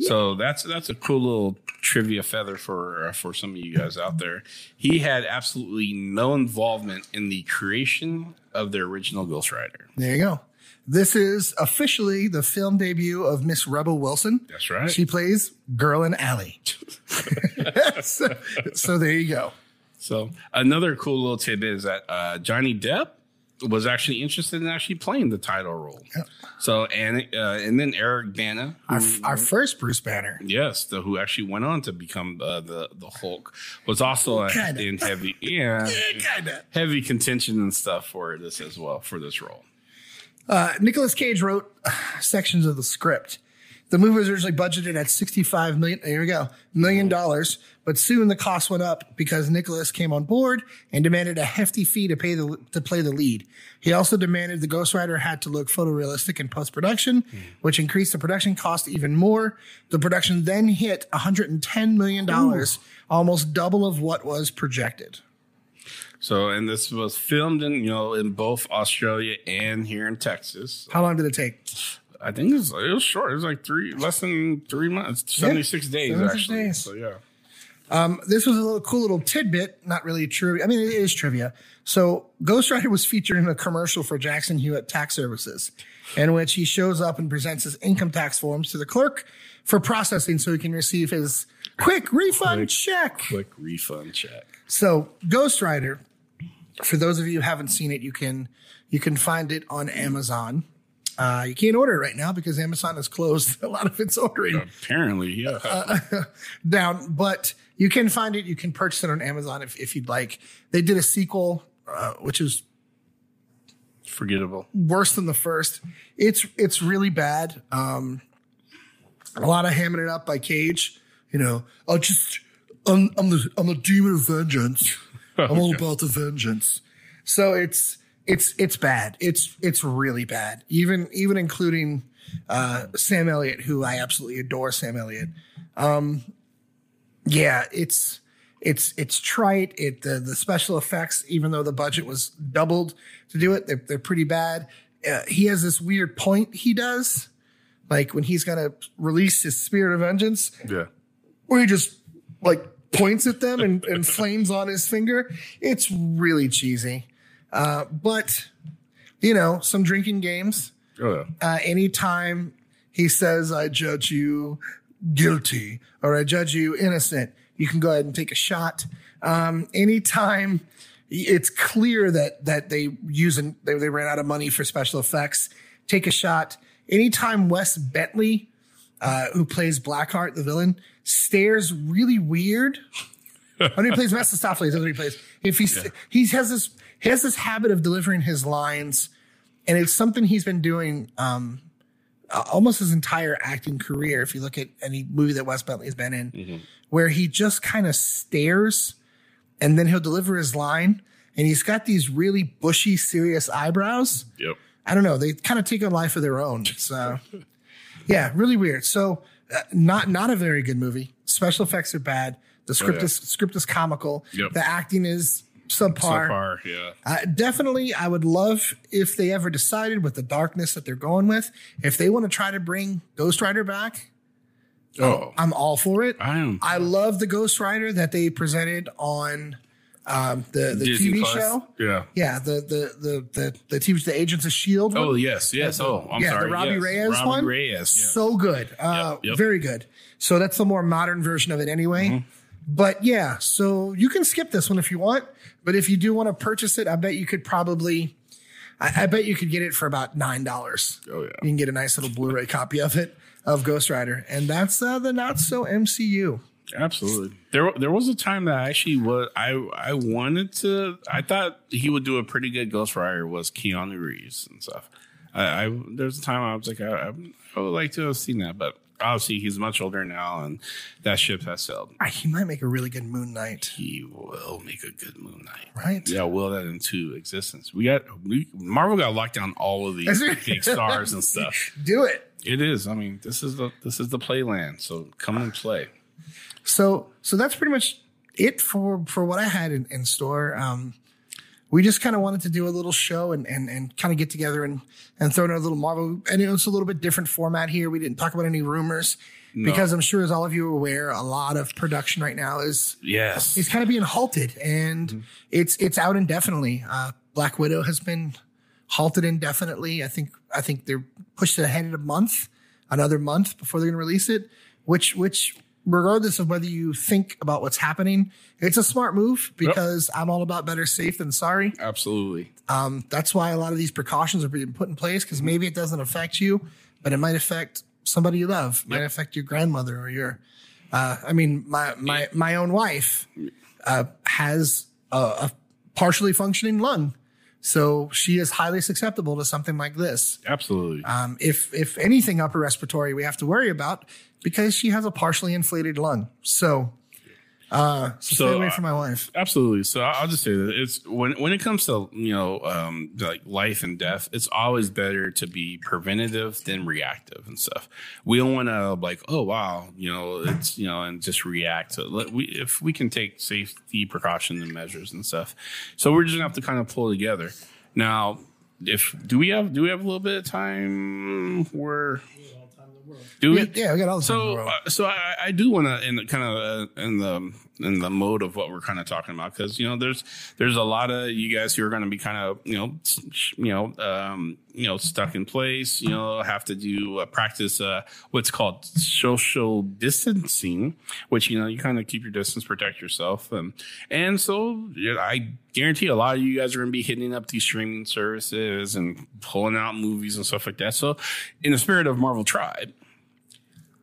So that's that's a cool little trivia feather for uh, for some of you guys out there. He had absolutely no involvement in the creation of the original Ghost Rider. There you go. This is officially the film debut of Miss Rebel Wilson. That's right. She plays Girl in Alley. so, so there you go. So another cool little tidbit is that uh, Johnny Depp was actually interested in actually playing the title role. Yep. So, and uh, and then Eric Bana. Our, who, our first Bruce Banner. Yes, the, who actually went on to become uh, the, the Hulk, was also kinda. in heavy yeah, yeah heavy contention and stuff for this as well, for this role. Uh, Nicolas Cage wrote sections of the script. The movie was originally budgeted at sixty-five million dollars. Here we go, million dollars. But soon the cost went up because Nicholas came on board and demanded a hefty fee to pay the to play the lead. He also demanded the Ghost Rider had to look photorealistic in post-production, mm. which increased the production cost even more. The production then hit one hundred ten million dollars, Ooh. almost double of what was projected. So, and this was filmed in, you know, in both Australia and here in Texas. How long did it take? I think it was, it was short. It was like three, less than three months, seventy-six yeah, days seventy-six actually. Days. So yeah, um, this was a little cool little tidbit. Not really trivia. I mean, it is trivia. So Ghost Rider was featured in a commercial for Jackson Hewitt Tax Services, in which he shows up and presents his income tax forms to the clerk for processing, so he can receive his quick refund quick, check. Quick refund check. So Ghost Rider, for those of you who haven't seen it, you can you can find it on Amazon. Uh, you can't order it right now because Amazon has closed a lot of its ordering. Apparently, yeah. Uh, down, but you can find it. You can purchase it on Amazon if, if you'd like. They did a sequel, uh, which is forgettable, worse than the first. It's it's really bad. Um, a lot of hamming it up by Cage. You know, I'll just I'm I'm the I'm the demon of vengeance. I'm okay. all about the vengeance. So it's. It's it's bad. It's it's really bad. Even even including uh, Sam Elliott, who I absolutely adore. Sam Elliott. Um, yeah, it's it's it's trite. It the, the special effects, even though the budget was doubled to do it, they're they're pretty bad. Uh, he has this weird point he does, like when he's gonna release his spirit of vengeance. Yeah, where he just like points at them and, and flames on his finger. It's really cheesy. Uh, but, you know, some drinking games. Oh, yeah. uh, anytime he says, I judge you guilty or I judge you innocent, you can go ahead and take a shot. Um, anytime it's clear that that they use and they, they ran out of money for special effects, take a shot. Anytime Wes Bentley, uh, who plays Blackheart, the villain, stares really weird. When he plays Mephistopheles, that's what he plays. If he yeah. he has this he has this habit of delivering his lines, and it's something he's been doing um, almost his entire acting career. If you look at any movie that Wes Bentley has been in, mm-hmm. where he just kind of stares, and then he'll deliver his line, and he's got these really bushy, serious eyebrows. Yep. I don't know. They kind of take a life of their own. So, yeah, really weird. So, uh, not not a very good movie. Special effects are bad. The script oh, yeah. is script is comical. Yep. The acting is subpar. Subpar, yeah. Uh, definitely, I would love if they ever decided with the darkness that they're going with, if they want to try to bring Ghost Rider back. Oh, I'm, I'm all for it. I am. I love the Ghost Rider that they presented on um, the the Disney T V Plus. Show. Yeah, yeah. The the the the the T V the Agents of S H I E L D one. Oh yes, yes. The, oh, I'm yeah, sorry. The Robbie yes. Reyes Robbie one. Reyes. Yeah. So good. Uh, yep, yep. Very good. So that's the more modern version of it, anyway. Mm-hmm. But yeah, so you can skip this one if you want. But if you do want to purchase it, I bet you could probably. I, I bet you could get it for about nine dollars. Oh yeah, you can get a nice little Blu-ray copy of it. Of Ghost Rider, and that's uh, the not so M C U. Absolutely, there there was a time that I actually was I I wanted to. I thought he would do a pretty good Ghost Rider. Was Keanu Reeves and stuff. I, I there's a time I was like I, I would like to have seen that, but obviously he's much older now, and that ship has sailed. He might make a really good Moon Knight. He will make a good Moon Knight, right? Yeah, will that into existence. We got we, Marvel got locked down all of these big stars and stuff. Do it. It is. I mean, this is the this is the playland. So come and play. So so that's pretty much it for, for what I had in, in store. Um, we just kind of wanted to do a little show and and, and kind of get together and, and throw in a little Marvel. And it was a little bit different format here. We didn't talk about any rumors no. because I'm sure, as all of you are aware, a lot of production right now is yes is kind of being halted, and mm-hmm. it's it's out indefinitely. Uh, Black Widow has been halted indefinitely. I think I think they're pushed ahead a month, another month before they're going to release it. Which, which, regardless of whether you think about what's happening, it's a smart move because yep. I'm all about better safe than sorry. Absolutely. Um, that's why a lot of these precautions are being put in place because maybe it doesn't affect you, but it might affect somebody you love. It yep. might affect your grandmother or your. Uh, I mean, my my my own wife uh, has a, a partially functioning lung. So she is highly susceptible to something like this. Absolutely. Um, if if anything upper respiratory we have to worry about because she has a partially inflated lung. So, uh, so, so stay away from my wife. Absolutely. So I'll just say that it's when when it comes to you know um, like life and death, it's always better to be preventative than reactive and stuff. We don't want to like oh wow you know it's you know and just react to it. We if we can take safety precautions and measures and stuff. So we're just gonna have to kind of pull together. Now, if do we have do we have a little bit of time where. Do we, yeah, we got all the time so, in the world. Uh, so I, I do want to, in the kind of uh, in the in the mode of what we're kind of talking about, because you know, there's there's a lot of you guys who are going to be kind of you know you know um, you know stuck in place. You know, have to do uh, practice uh, what's called social distancing, which you know you kind of keep your distance, protect yourself, and and so yeah, I guarantee a lot of you guys are going to be hitting up these streaming services and pulling out movies and stuff like that. So, in the spirit of Marvel Tribe.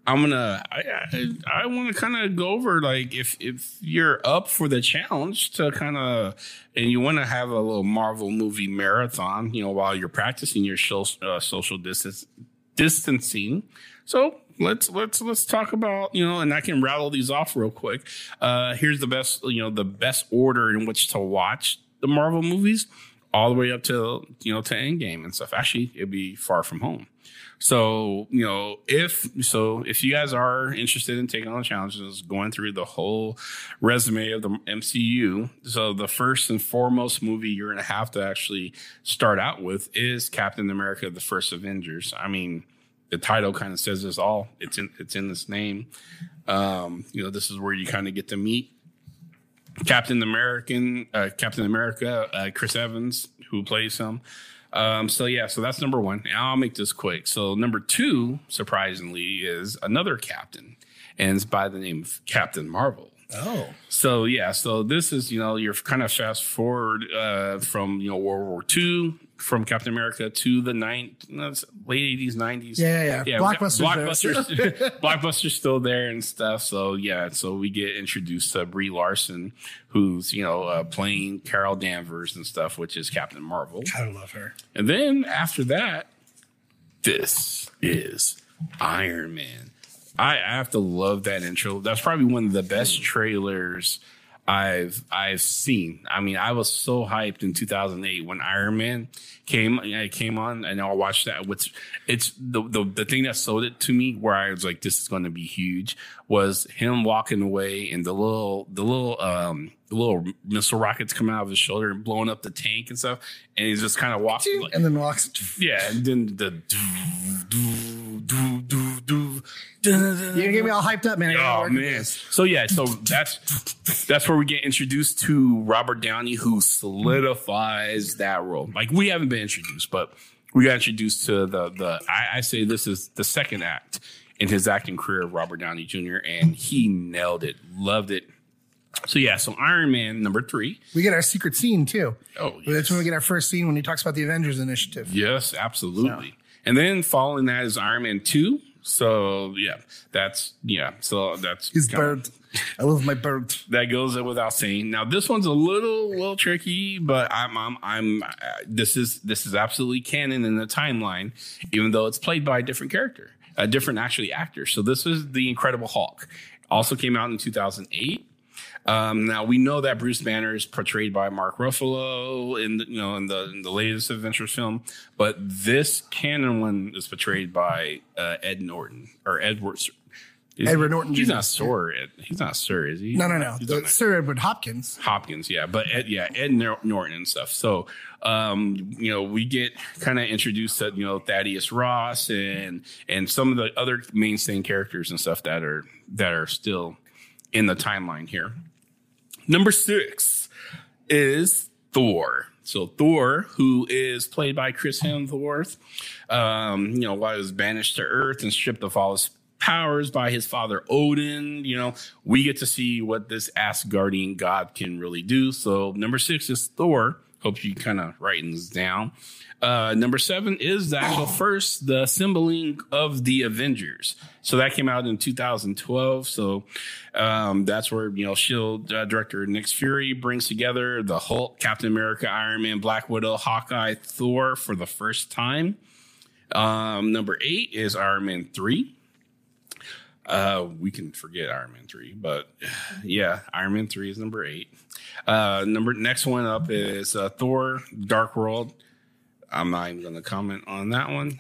I'm gonna. I I, I want to kind of go over like if if you're up for the challenge to kind of and you want to have a little Marvel movie marathon, you know, while you're practicing your show, uh, social distance distancing. So let's let's let's talk about you know, and I can rattle these off real quick. Uh, here's the best you know the best order in which to watch the Marvel movies, all the way up to you know to Endgame and stuff. Actually, it'd be Far From Home. So, you know, if so, if you guys are interested in taking on the challenges, going through the whole resume of the M C U. So the first and foremost movie you're going to have to actually start out with is Captain America, the First Avengers. I mean, the title kind of says this all. It's in it's in this name. Um, you know, this is where you kind of get to meet Captain American, uh, Captain America, uh, Chris Evans, who plays him. Um, so, yeah, so that's number one. And I'll make this quick. So number two, surprisingly, is another captain. And it's by the name of Captain Marvel. Oh. So, yeah. So this is, you know, you're kind of fast forward uh, from, you know, World War Two, from Captain America to the ninth, late eighties, nineties. Yeah, yeah, yeah. Blockbuster's Blockbuster's, Blockbuster's still there and stuff. So, yeah. So we get introduced to Brie Larson, who's, you know, uh, playing Carol Danvers and stuff, which is Captain Marvel. I love her. And then after that, this is Iron Man. I, I have to love that intro. That's probably one of the best trailers I've I've seen. I mean, I was so hyped in two thousand eight when Iron Man came. I came on and I watched that. Which it's the, the the thing that sold it to me, where I was like, "This is going to be huge." Was him walking away and the little the little um the little missile rockets coming out of his shoulder and blowing up the tank and stuff. And he's just kind of walking, like, and then walks. Yeah, and then the. Doo, doo, doo, doo, doo. You get me all hyped up, man. Oh man! So yeah, so that's that's where we get introduced to Robert Downey, who solidifies that role. Like we haven't been introduced, but we got introduced to the the. I, I say this is the second act in his acting career of Robert Downey Junior and he nailed it, loved it. So yeah, so Iron Man number three. We get our secret scene too. Oh, yes. That's when we get our first scene when he talks about the Avengers Initiative. Yes, absolutely. So. And then following that is Iron Man two. So, yeah, that's, yeah, so that's his bird. Of, I love my bird. That goes without saying. Now, this one's a little, little tricky, but I'm, I'm, I'm, uh, this is, this is absolutely canon in the timeline, even though it's played by a different character, a different actually actor. So, this is The Incredible Hulk. Also came out in two thousand eight. Um, now we know that Bruce Banner is portrayed by Mark Ruffalo in the, you know in the in the latest Avengers film, but this canon one is portrayed by uh, Ed Norton or Edward is Edward he, Norton. He's Junior not Sir. Ed, he's not Sir, is he? No, no, no. The, Sir Edward Hopkins. Hopkins, yeah, but Ed, yeah, Ed Norton and stuff. So um, you know we get kind of introduced to you know Thaddeus Ross and and some of the other mainstay characters and stuff that are that are still in the timeline here. Number six is Thor. So Thor, who is played by Chris Hemsworth, um, you know, was banished to Earth and stripped of all his powers by his father Odin. You know, we get to see what this Asgardian god can really do. So number six is Thor. Hope you kind of writing this down. Uh, number seven is the actual first, the assembling of the Avengers. So that came out in two thousand twelve. So um, that's where, you know, S H I E L D uh, director Nick Fury brings together the Hulk, Captain America, Iron Man, Black Widow, Hawkeye, Thor for the first time. Um, number eight is Iron Man three. Uh, we can forget Iron Man three, but yeah, Iron Man three is number eight. Uh, number next one up is uh, Thor: Dark World. I'm not even going to comment on that one.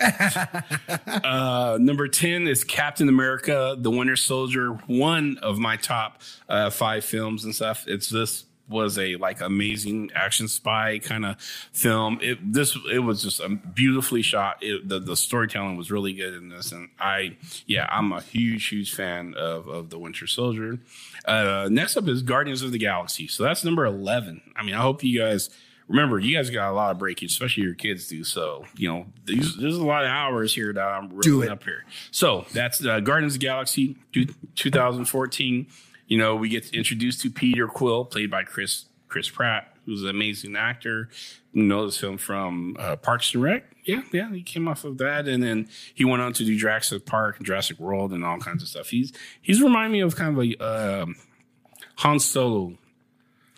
uh, number ten is Captain America: The Winter Soldier. One of my top uh, five films and stuff. It's this was a like amazing action spy kind of film. It this it was just a beautifully shot. It, the the storytelling was really good in this, and I yeah I'm a huge huge fan of of The Winter Soldier. Uh, next up is Guardians of the Galaxy. So that's number eleven. I mean, I hope you guys. Remember, you guys got a lot of breakage, especially your kids do. So, you know, there's, there's a lot of hours here that I'm really up here. So that's uh, Guardians of the Galaxy two thousand fourteen. You know, we get introduced to Peter Quill, played by Chris Chris Pratt, who's an amazing actor. You know him from uh, Parks and Rec. Yeah, yeah, he came off of that, and then he went on to do Jurassic Park, and Jurassic World, and all kinds of stuff. He's he's remind me of kind of a uh, Han Solo.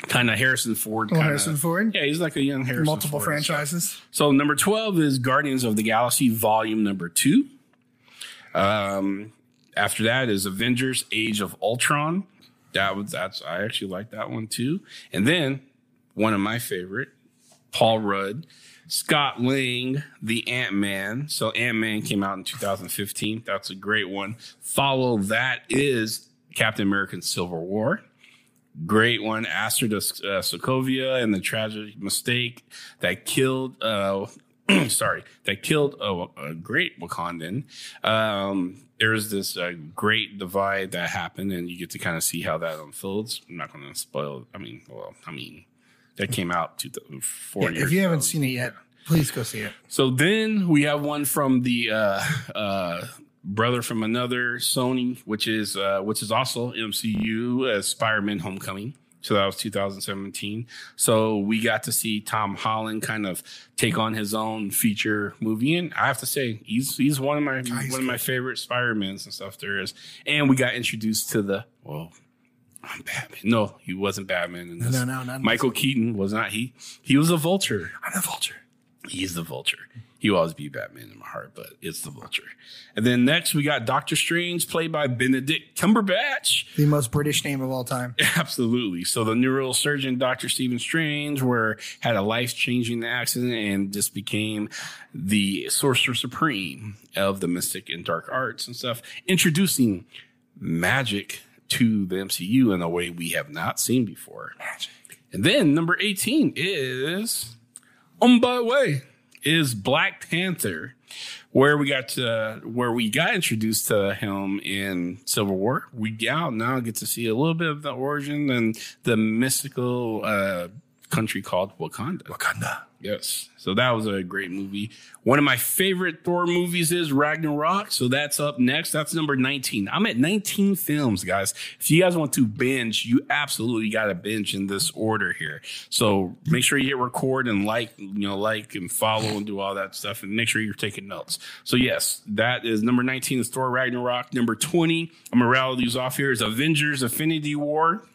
Kind of Harrison Ford. Kinda, Harrison Ford? Yeah, he's like a young Harrison Multiple Ford. Multiple franchises. So number twelve is Guardians of the Galaxy Volume number two. Um, after that is Avengers Age of Ultron. That was, that's I actually like that one too. And then one of my favorite, Paul Rudd, Scott Lang, The Ant-Man. So Ant-Man came out in two thousand fifteen. That's a great one. Follow that is Captain America: Civil War. Great one. Astor to uh, Sokovia and the tragic mistake that killed, uh, sorry, that killed a, a great Wakandan. Um, there is this uh, great divide that happened, and you get to kind of see how that unfolds. I'm not going to spoil. I mean, well, I mean, that came out two, four yeah, years ago. If you haven't ago. seen it yet, please go see it. So then we have one from the. Uh, uh, Brother from Another, Sony, which is uh, which is also M C U, uh, Spider-Man Homecoming. So that was two thousand seventeen. So we got to see Tom Holland kind of take on his own feature movie. And I have to say, he's he's one of my God, one good. of my favorite Spider-Mans and stuff there is. And we got introduced to the, well, I'm Batman. No, he wasn't Batman in this. No, no, no. Michael Keaton was not he. He was a vulture. I'm the vulture. He's the vulture. He will always be Batman in my heart, but it's the Vulture. And then next, we got Doctor Strange, played by Benedict Cumberbatch. The most British name of all time. Absolutely. So the neurosurgeon, Doctor Stephen Strange, where had a life-changing accident and just became the Sorcerer Supreme of the mystic and dark arts and stuff, introducing magic to the M C U in a way we have not seen before. Magic. And then number eighteen is, um, by the way, is Black Panther, where we got to, where we got introduced to him in Civil War. We now get to see a little bit of the origin and the mystical uh, country called Wakanda. Wakanda. Yes. So that was a great movie. One of my favorite Thor movies is Ragnarok. So that's up next. That's number nineteen. I'm at nineteen films, guys. If you guys want to binge, you absolutely got to binge in this order here. So make sure you hit record and like, you know, like and follow and do all that stuff, and make sure you're taking notes. So yes, that is number nineteen is Thor Ragnarok. Number twenty, I'm going to rattle these off here, is Avengers Infinity War.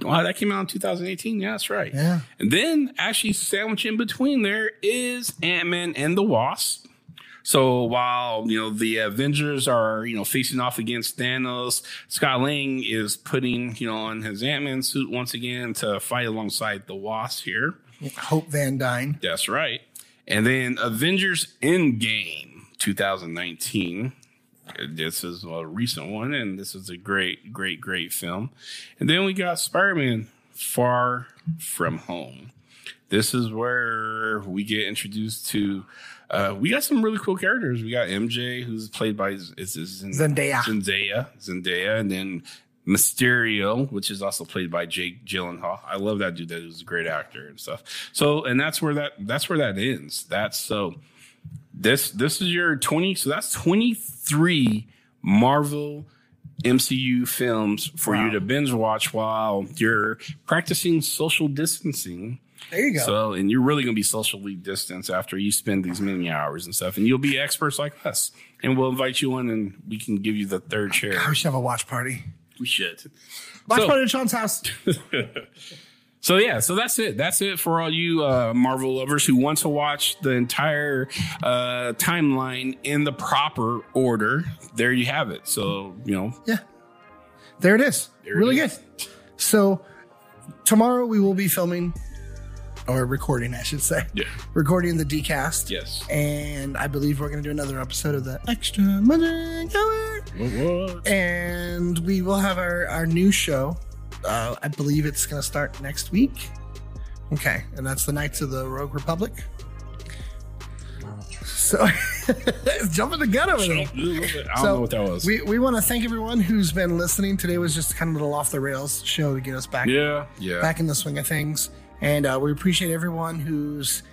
Wow, that came out in two thousand eighteen. Yeah, that's right. Yeah. And then actually sandwiched in between there is Ant-Man and the Wasp. So while, you know, the Avengers are, you know, facing off against Thanos, Scott Lang is putting, you know, on his Ant-Man suit once again to fight alongside the Wasp here. Hope Van Dyne. That's right. And then Avengers Endgame two thousand nineteen. This is a recent one, and this is a great, great, great film. And then we got Spider-Man Far From Home. This is where we get introduced to, uh, we got some really cool characters. We got M J, who's played by is, is Zendaya. Zendaya. Zendaya. And then Mysterio, which is also played by Jake Gyllenhaal. I love that dude. That was a great actor and stuff. So, and that's where that, that's where that ends. That's so... This this is your twenty, so that's twenty-three Marvel M C U films for wow. you to binge watch while you're practicing social distancing. There you go. So, and you're really going to be socially distanced after you spend these many hours and stuff, and you'll be experts like us, and we'll invite you in, and we can give you the third chair. God, we should have a watch party. We should. Watch so, party at Sean's house. So, yeah, so that's it. That's it for all you uh, Marvel lovers who want to watch the entire uh, timeline in the proper order. There you have it. So, you know. Yeah. There it is. There really it is. Good. So tomorrow we will be filming or recording, I should say. Yeah. Recording the D cast. Yes. And I believe we're going to do another episode of the Extra Magic Hour. And we will have our, our new show. Uh, I believe it's going to start next week. Okay. And that's the Knights of the Rogue Republic. So it's jumping the gun over there. I don't so know what that was. We, we want to thank everyone who's been listening. Today was just kind of a little off the rails show to get us back, yeah, yeah. back in the swing of things. And uh, we appreciate everyone who's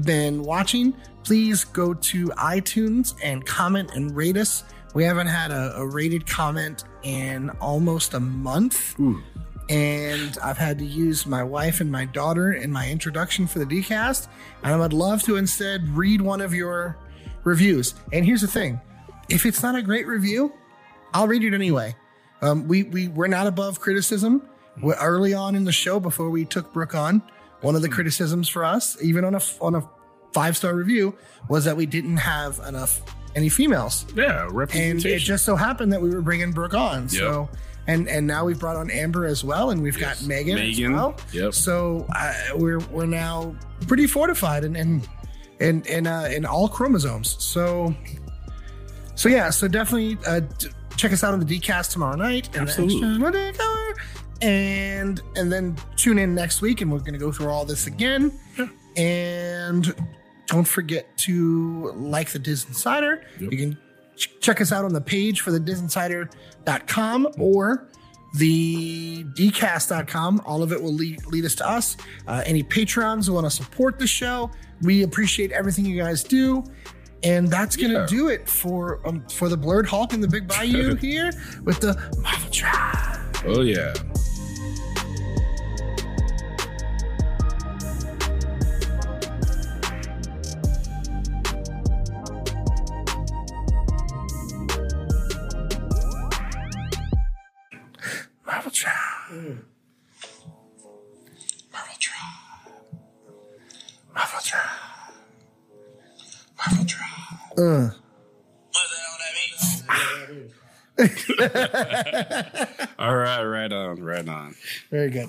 been watching. Please go to iTunes and comment and rate us. We haven't had a, a rated comment in almost a month. Ooh. And I've had to use my wife and my daughter in my introduction for the D cast. And I would love to instead read one of your reviews. And here's the thing. If it's not a great review, I'll read it anyway. Um, we, we, we're not above criticism. We're early on in the show, before we took Brooke on, one of the criticisms for us, even on a, on a five-star review, was that we didn't have enough any females. Yeah, representation. And it just so happened that we were bringing Brooke on. So... Yep. And and now we've brought on Amber as well, and we've yes. got Megan, Megan as well. Yep. So uh, we're we're now pretty fortified in in in in, uh, in all chromosomes. So so yeah, so definitely uh, check us out on the D cast tomorrow night. And absolutely. And and then tune in next week, and we're going to go through all this again. Yeah. And don't forget to like the Diz Insider. Yep. You can. Check us out on the page for the diz insider dot com or the d cast dot com. All of it will lead, lead us to us. Uh, any Patrons who want to support the show, we appreciate everything you guys do. And that's going to yeah. do it for um, for the Blurred Hulk and the Big Bayou here with the Marvel Tribe. Oh, yeah. Marvel Tribe. Mm. Marvel Tribe. Marvel Tribe. Mother Drive. Uh. What that means? All right, right on, right on. Very good.